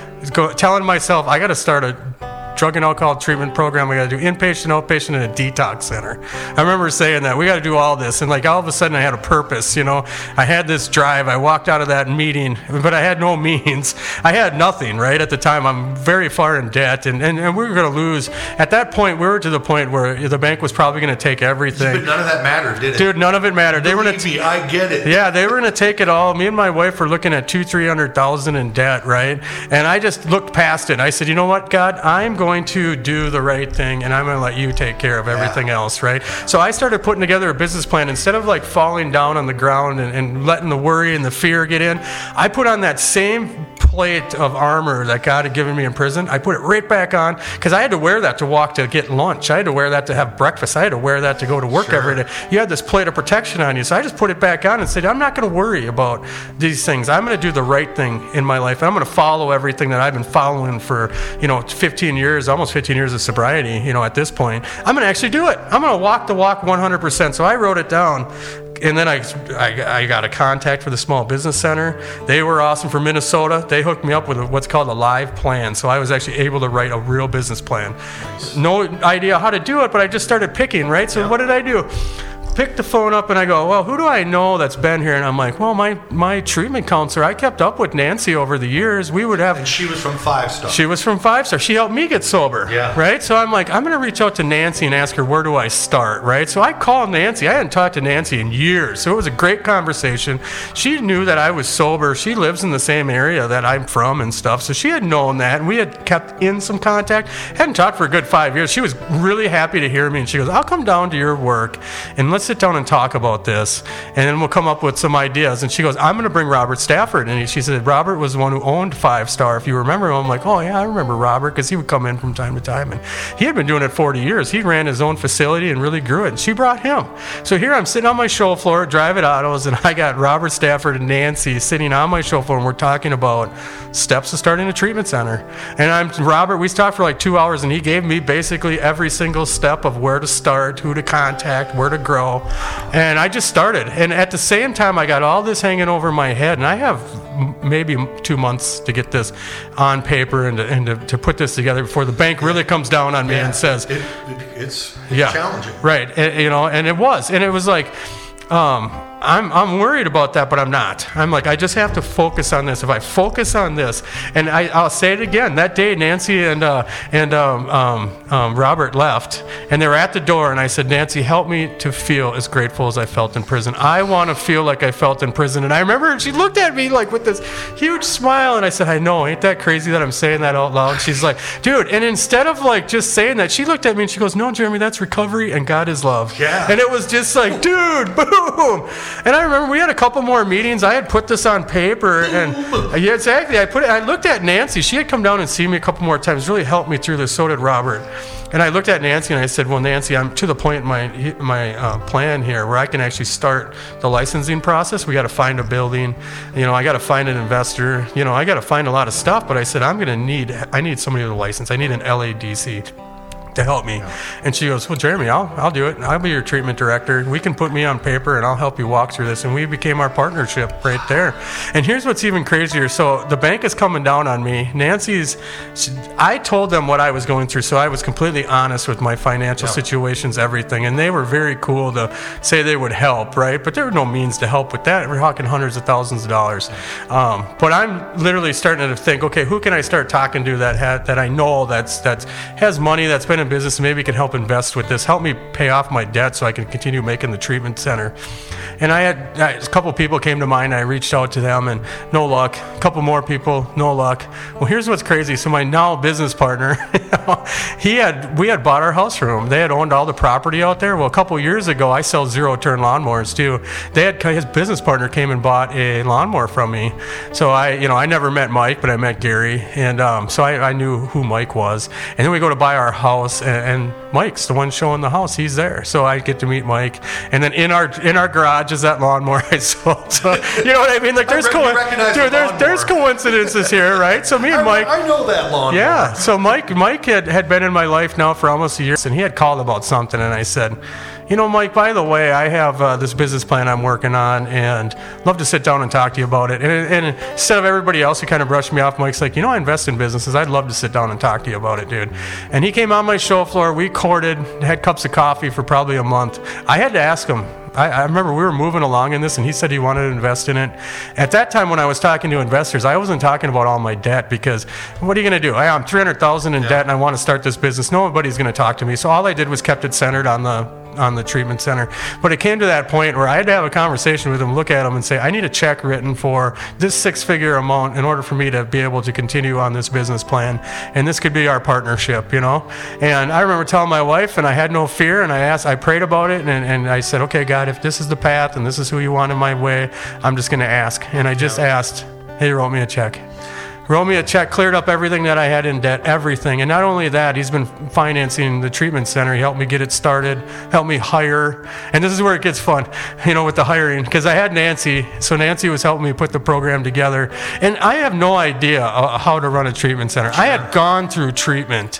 telling myself, I got to start a drug and alcohol treatment program. We got to do inpatient, outpatient, and a detox center. I remember saying that. We got to do all this. And like all of a sudden I had a purpose, you know. I had this drive. I walked out of that meeting, but I had no means. I had nothing, right? At the time, I'm very far in debt, and we were going to lose. At that point, we were to the point where the bank was probably going to take everything. But none of that mattered, did it? Dude, none of it mattered. They were going to I get it. Yeah, they were going to take it all. Me and my wife were looking at $200,000-$300,000 in debt, right? And I just looked past it. I said, you know what, God? I'm going to do the right thing, and I'm going to let you take care of everything else, right? So I started putting together a business plan. Instead of like falling down on the ground and letting the worry and the fear get in, I put on that same plate of armor that God had given me in prison. I put it right back on, because I had to wear that to walk to get lunch. I had to wear that to have breakfast. I had to wear that to go to work every day. You had this plate of protection on you. So I just put it back on and said, I'm not going to worry about these things. I'm going to do the right thing in my life. I'm going to follow everything that I've been following for, you know, 15 years. Almost 15 years of sobriety, you know, at this point. I'm going to actually do it. I'm going to walk the walk 100%. So I wrote it down. And then I got a contact for the Small Business Center. They were awesome from Minnesota. They hooked me up with what's called a live plan. So I was actually able to write a real business plan. Nice. No idea how to do it, but I just started picking, right? So what did I do? Pick the phone up, and I go, well, who do I know that's been here? And I'm like, well, my treatment counselor. I kept up with Nancy over the years. We would have. And she was from Five Star. She helped me get sober. Yeah. Right? So I'm like, I'm going to reach out to Nancy and ask her, where do I start? Right? So I called Nancy. I hadn't talked to Nancy in years. So it was a great conversation. She knew that I was sober. She lives in the same area that I'm from and stuff. So she had known that. And we had kept in some contact. Hadn't talked for a good 5 years. She was really happy to hear me. And she goes, I'll come down to your work and let's sit down and talk about this, and then we'll come up with some ideas. And she goes, I'm going to bring Robert Stafford. And she said, Robert was the one who owned Five Star, if you remember him. I'm like, oh yeah, I remember Robert, because he would come in from time to time, and he had been doing it 40 years. He ran his own facility and really grew it, and she brought him. So here I'm sitting on my show floor at Drive It Autos, and I got Robert Stafford and Nancy sitting on my show floor, and we're talking about steps to starting a treatment center. And we talked for like 2 hours, and he gave me basically every single step of where to start, who to contact, where to grow. And I just started. And at the same time, I got all this hanging over my head, and I have maybe 2 months to get this on paper and to put this together before the bank really comes down on me and says it's challenging, right? And it was like I'm worried about that, but I'm not. I'm like, I just have to focus on this. If I focus on this, and I'll say it again, that day Nancy and Robert left, and they were at the door, and I said, Nancy, help me to feel as grateful as I felt in prison. I want to feel like I felt in prison. And I remember she looked at me like with this huge smile, and I said, I know, ain't that crazy that I'm saying that out loud? She's like, dude, and instead of like just saying that, she looked at me and she goes, no, Jeremy, that's recovery and God is love. Yeah. And it was just like, dude, boom. And I remember we had a couple more meetings. I had put this on paper, and yeah, exactly. I looked at Nancy. She had come down and seen me a couple more times. Really helped me through this. So did Robert. And I looked at Nancy and I said, well, Nancy, I'm to the point in my plan here where I can actually start the licensing process. We got to find a building. You know, I got to find an investor. You know, I got to find a lot of stuff. But I said, I need somebody with a license. I need an LADC to help me. Yeah. And she goes, well, Jeremy, I'll do it. I'll be your treatment director. We can put me on paper and I'll help you walk through this. And we became our partnership right there. And here's what's even crazier. So the bank is coming down on me. I told them what I was going through. So I was completely honest with my financial situations, everything. And they were very cool to say they would help, right? But there were no means to help with that. We're talking hundreds of thousands of dollars. But I'm literally starting to think, okay, who can I start talking to that I know that's has money, that's been in business, and maybe can help invest with this, help me pay off my debt so I can continue making the treatment center. And I had a couple people came to mind. I reached out to them and no luck. A couple more people, no luck. Well, here's what's crazy. So my now business partner, we had bought our house room. They had owned all the property out there. Well, a couple years ago, I sell zero turn lawnmowers too. His business partner came and bought a lawnmower from me. So I never met Mike, but I met Gary. And so I knew who Mike was. And then we go to buy our house, and Mike's the one showing the house. He's there, so I get to meet Mike. And then in our garage is that lawnmower I sold. So, you know what I mean? Like there's coincidences here, right? So me and Mike, I know that lawnmower. Yeah. So Mike had been in my life now for almost a year, and he had called about something, and I said, you know, Mike, by the way, I have this business plan I'm working on, and love to sit down and talk to you about it. And instead of everybody else who kind of brushed me off, Mike's like, you know, I invest in businesses. I'd love to sit down and talk to you about it, dude. And he came on my show floor. We courted, had cups of coffee for probably a month. I had to ask him. I remember we were moving along in this, and he said he wanted to invest in it. At that time, when I was talking to investors, I wasn't talking about all my debt, because what are you going to do? I'm $300,000 in debt, and I want to start this business. Nobody's going to talk to me. So all I did was kept it centered on the treatment center. But it came to that point where I had to have a conversation with him, look at him and say, I need a check written for this 6-figure amount in order for me to be able to continue on this business plan. And this could be our partnership, you know? And I remember telling my wife, and I had no fear, and I prayed about it, and I said, okay, God, if this is the path and this is who you want in my way, I'm just going to ask. And I just asked, and he wrote me a check. Cleared up everything that I had in debt, everything. And not only that, he's been financing the treatment center. He helped me get it started, helped me hire. And this is where it gets fun, you know, with the hiring, because I had Nancy. So Nancy was helping me put the program together. And I have no idea how to run a treatment center. Sure. I had gone through treatment,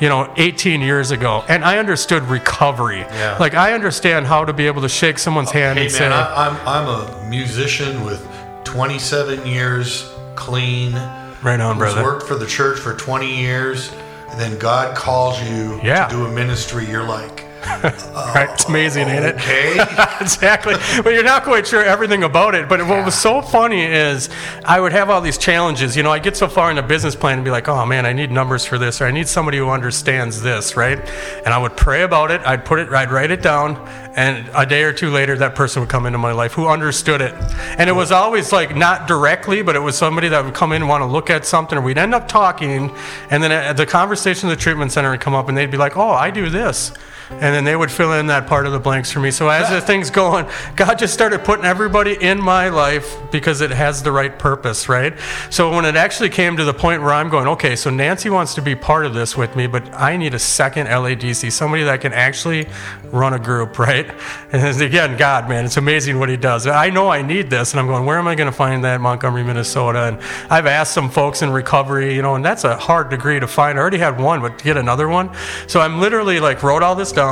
you know, 18 years ago, and I understood recovery. Yeah. Like, I understand how to be able to shake someone's hand and say, I'm a musician with 27 years clean. Right on, brother. He's worked for the church for 20 years, and then God calls you to do a ministry. You're like, right, it's amazing, ain't it? Okay. Exactly. But you're not quite sure everything about it. But what was so funny is I would have all these challenges. You know, I get so far in a business plan and be like, oh, man, I need numbers for this, or I need somebody who understands this, right? And I would pray about it. I'd write it down. And a day or two later, that person would come into my life who understood it. And it was always like not directly, but it was somebody that would come in and want to look at something, or we'd end up talking. And then at the conversation at the treatment center would come up, and they'd be like, oh, I do this. And then they would fill in that part of the blanks for me. So as the thing's going, God just started putting everybody in my life because it has the right purpose, right? So when it actually came to the point where I'm going, okay, so Nancy wants to be part of this with me, but I need a second LADC, somebody that can actually run a group, right? And again, God, man, it's amazing what he does. I know I need this, and I'm going, where am I going to find that in Montgomery, Minnesota? And I've asked some folks in recovery, you know, and that's a hard degree to find. I already had one, but to get another one. So I'm literally like wrote all this down.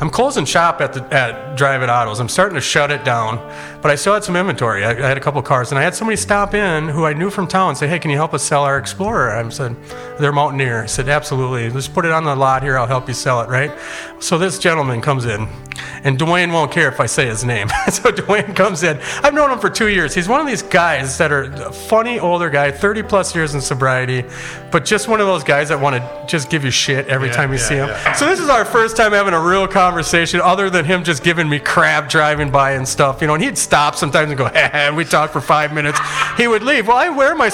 I'm closing shop at Drive It Autos. I'm starting to shut it down, but I still had some inventory. I had a couple cars, and I had somebody stop in who I knew from town and say, hey, can you help us sell our Explorer? I said, they're Mountaineer. I said, absolutely. Let's put it on the lot here. I'll help you sell it, right? So this gentleman comes in. And Dwayne won't care if I say his name. So Dwayne comes in. I've known him for 2 years. He's one of these guys that are a funny older guy, 30 plus years in sobriety, but just one of those guys that want to just give you shit every time you see him. Yeah. So this is our first time having a real conversation other than him just giving me crap driving by and stuff, you know, and he'd stop sometimes and go, and we'd talk for 5 minutes. He would leave. Well, I wear my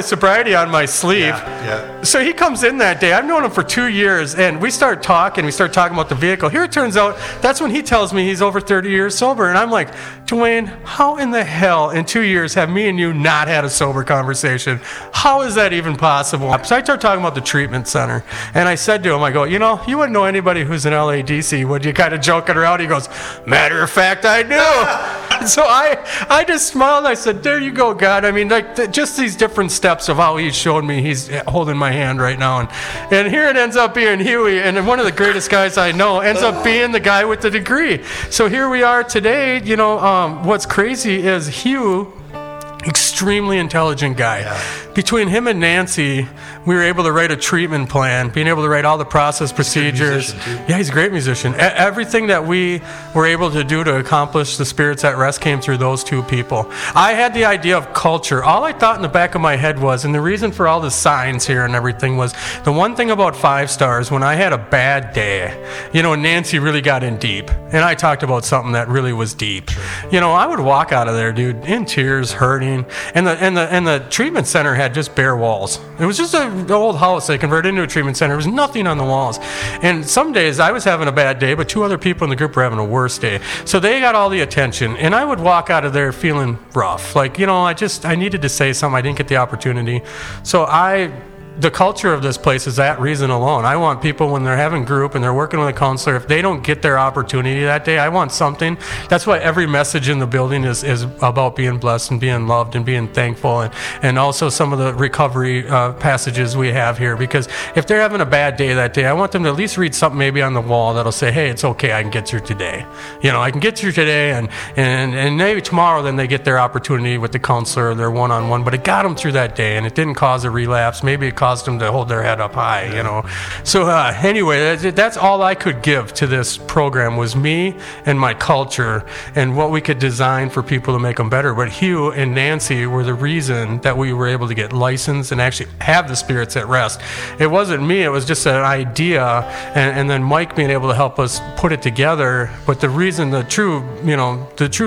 sobriety on my sleeve. Yeah. So he comes in that day. I've known him for 2 years, and we start talking about the vehicle. Here it turns out, that's when he tells me he's over 30 years sober. And I'm like, Dwayne, how in the hell in 2 years have me and you not had a sober conversation? How is that even possible? So I start talking about the treatment center. And I said to him, I go, you know, you wouldn't know anybody who's in LADC, would you? Kind of joking around. He goes, matter of fact, I do. So I just smiled. I said, there you go, God. I mean, like just these different steps of how he's showed me he's holding my hand right now. And here it ends up being Huey. And one of the greatest guys I know ends up being the guy with the degree. So here we are today. You know, what's crazy is Hugh, extremely intelligent guy. Yeah. Between him and Nancy, we were able to write a treatment plan, being able to write all the process procedures. He's a great musician. Everything that we were able to do to accomplish the Spirits at Rest came through those two people. I had the idea of culture. All I thought in the back of my head was, and the reason for all the signs here and everything was, the one thing about Five Stars, when I had a bad day, you know, Nancy really got in deep, and I talked about something that really was deep. Sure. You know, I would walk out of there, dude, in tears, hurting. And the treatment center had just bare walls. It was just an old house they converted into a treatment center. There was nothing on the walls. And some days I was having a bad day, but two other people in the group were having a worse day. So they got all the attention. And I would walk out of there feeling rough. Like, you know, I needed to say something. I didn't get the opportunity. The culture of this place is that reason alone. I want people, when they're having group and they're working with a counselor, if they don't get their opportunity that day, I want something. That's why every message in the building is about being blessed and being loved and being thankful, and also some of the recovery passages we have here, because if they're having a bad day that day, I want them to at least read something maybe on the wall that'll say, hey, it's okay, I can get through today. You know, I can get through today, and maybe tomorrow then they get their opportunity with the counselor, their one-on-one, but it got them through that day, and it didn't cause a relapse. Maybe it caused them to hold their head up high, you know. So anyway, that's all I could give to this program was me and my culture and what we could design for people to make them better. But Hugh and Nancy were the reason that we were able to get licensed and actually have the Spirits at Rest. It wasn't me. It was just an idea, and then Mike being able to help us put it together. But the reason, the true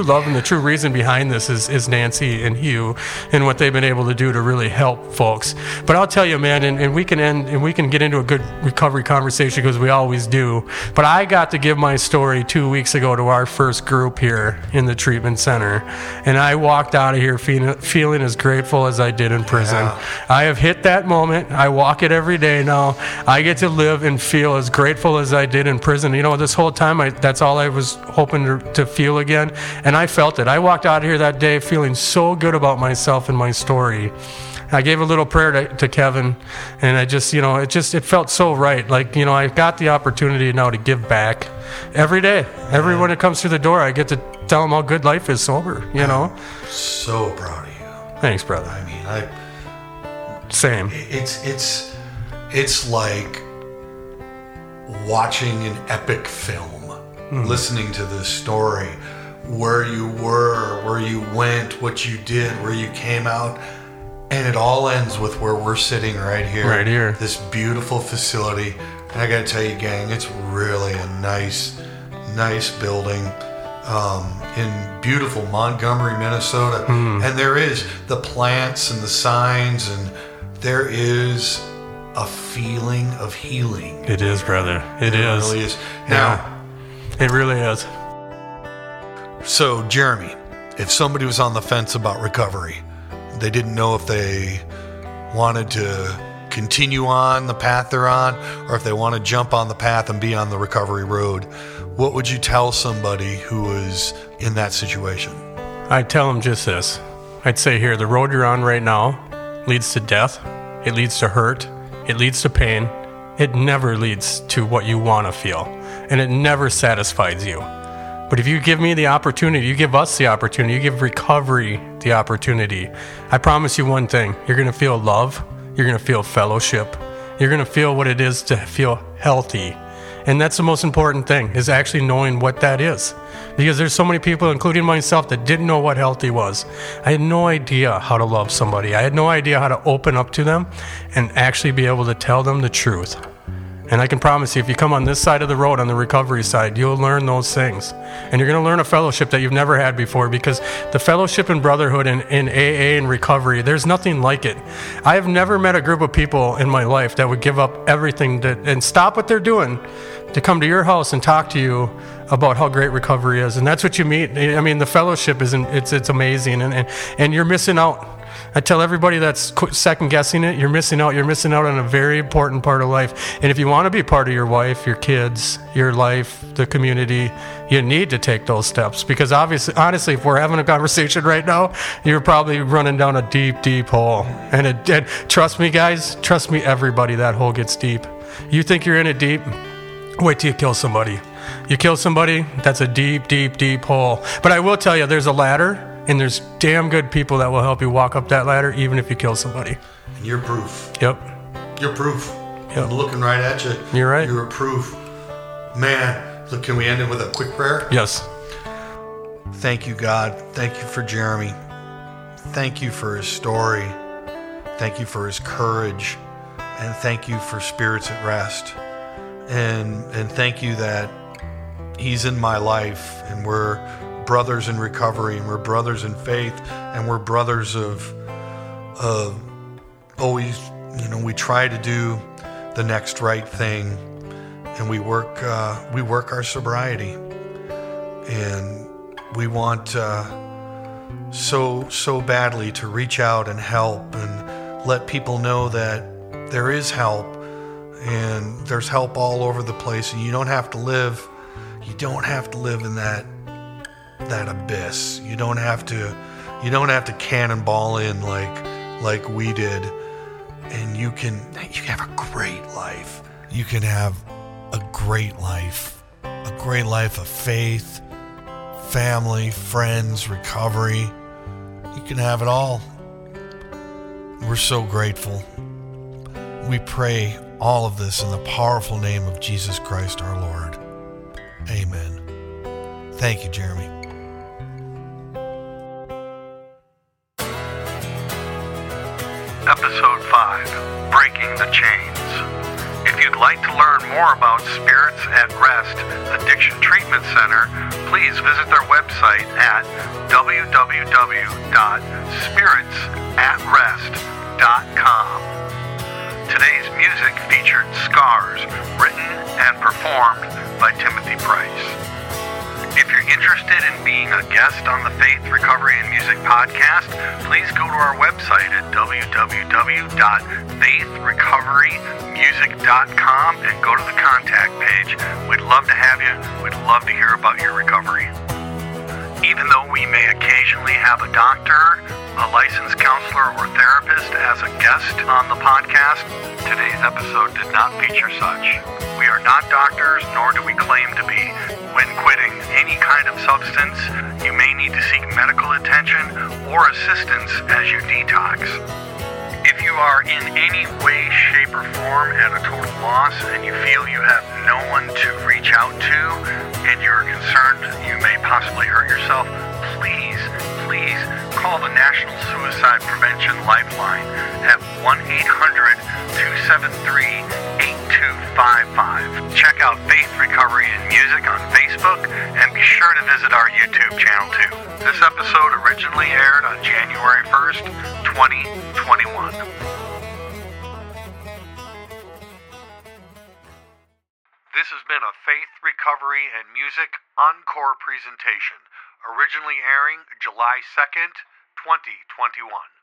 love and the true reason behind this is Nancy and Hugh and what they've been able to do to really help folks. But I'll tell you, man, and we can end, and we can get into a good recovery conversation because we always do. But I got to give my story 2 weeks ago to our first group here in the treatment center, and I walked out of here feeling as grateful as I did in prison. Yeah. I have hit that moment. I walk it every day now. I get to live and feel as grateful as I did in prison. You know, this whole time, that's all I was hoping to feel again, and I felt it. I walked out of here that day feeling so good about myself and my story. I gave a little prayer to Kevin, and I just, you know, it felt so right. Like, you know, I've got the opportunity now to give back every day. Everyone that comes through the door, I get to tell them how good life is sober, you know? I'm so proud of you. Thanks, brother. I mean, same. It's like watching an epic film, listening to this story, where you were, where you went, what you did, where you came out. And it all ends with where we're sitting right here. Right here. This beautiful facility. And I got to tell you, gang, it's really a nice building in beautiful Montgomery, Minnesota. Mm. And there is the plants and the signs, and there is a feeling of healing. It is, brother. It is. Really is. Now, yeah. It really is. So, Jeremy, if somebody was on the fence about recovery, they didn't know if they wanted to continue on the path they're on or if they want to jump on the path and be on the recovery road, what would you tell somebody who is in that situation? I'd tell them just this. I'd say here, the road you're on right now leads to death. It leads to hurt. It leads to pain. It never leads to what you want to feel, and it never satisfies you. But if you give me the opportunity, you give us the opportunity, you give recovery the opportunity, I promise you one thing. You're going to feel love. You're going to feel fellowship. You're going to feel what it is to feel healthy. And that's the most important thing, is actually knowing what that is. Because there's so many people, including myself, that didn't know what healthy was. I had no idea how to love somebody. I had no idea how to open up to them and actually be able to tell them the truth. And I can promise you, if you come on this side of the road, on the recovery side, you'll learn those things. And you're going to learn a fellowship that you've never had before, because the fellowship and brotherhood in AA and recovery, there's nothing like it. I have never met a group of people in my life that would give up everything and stop what they're doing to come to your house and talk to you about how great recovery is. And that's what you meet. I mean, the fellowship, it's amazing. And you're missing out. I tell everybody that's second-guessing it, you're missing out. You're missing out on a very important part of life. And if you want to be part of your wife, your kids, your life, the community, you need to take those steps. Because obviously, honestly, if we're having a conversation right now, you're probably running down a deep, deep hole. And trust me, guys, trust me, everybody, that hole gets deep. You think you're in it deep? Wait till you kill somebody. You kill somebody, that's a deep, deep, deep hole. But I will tell you, there's a ladder. And there's damn good people that will help you walk up that ladder, even if you kill somebody. And you're proof. Yep. You're proof. Yep. I'm looking right at you. You're right. You're proof. Man, look, can we end it with a quick prayer? Yes. Thank you, God. Thank you for Jeremy. Thank you for his story. Thank you for his courage. And thank you for Spirits at Rest. And thank you that he's in my life and we're brothers in recovery, and we're brothers in faith, and we're brothers of always, we try to do the next right thing, and we work our sobriety, and we want so badly to reach out and help and let people know that there is help, and there's help all over the place, and you don't have to live in that abyss. You don't have to cannonball in like we did, and you can have a great life. You can have a great life of faith, family, friends, recovery. You can have it all. We're so grateful. We pray all of this in the powerful name of Jesus Christ our Lord. Amen. Thank you, Jeremy. Episode 5, Breaking the Chains. If you'd like to learn more about Spirits at Rest Addiction Treatment Center, please visit their website at www.spiritsatrest.com. Today's music featured Scars, written and performed by Timothy Price. If you're interested in being a guest on the Faith Recovery and Music podcast, please go to our website at www.faithrecoverymusic.com and go to the contact page. We'd love to have you. We'd love to hear about your recovery. Even though we may occasionally have a doctor, a licensed counselor, or therapist as a guest on the podcast, today's episode did not feature such. We are not doctors, nor do we claim to be. When quitting any kind of substance, you may need to seek medical attention or assistance as you detox. If you are in any way, shape, or form at a total loss and you feel you have no one to reach out to and you're concerned you may possibly hurt yourself, please call the National Suicide Prevention Lifeline at 1-800-273-8255. Check out Faith Recovery and Music on Facebook and be sure to visit our YouTube channel too. This episode originally aired on January 1st, 2021. This has been a Faith Recovery and Music Encore presentation, originally airing July 2nd, 2021.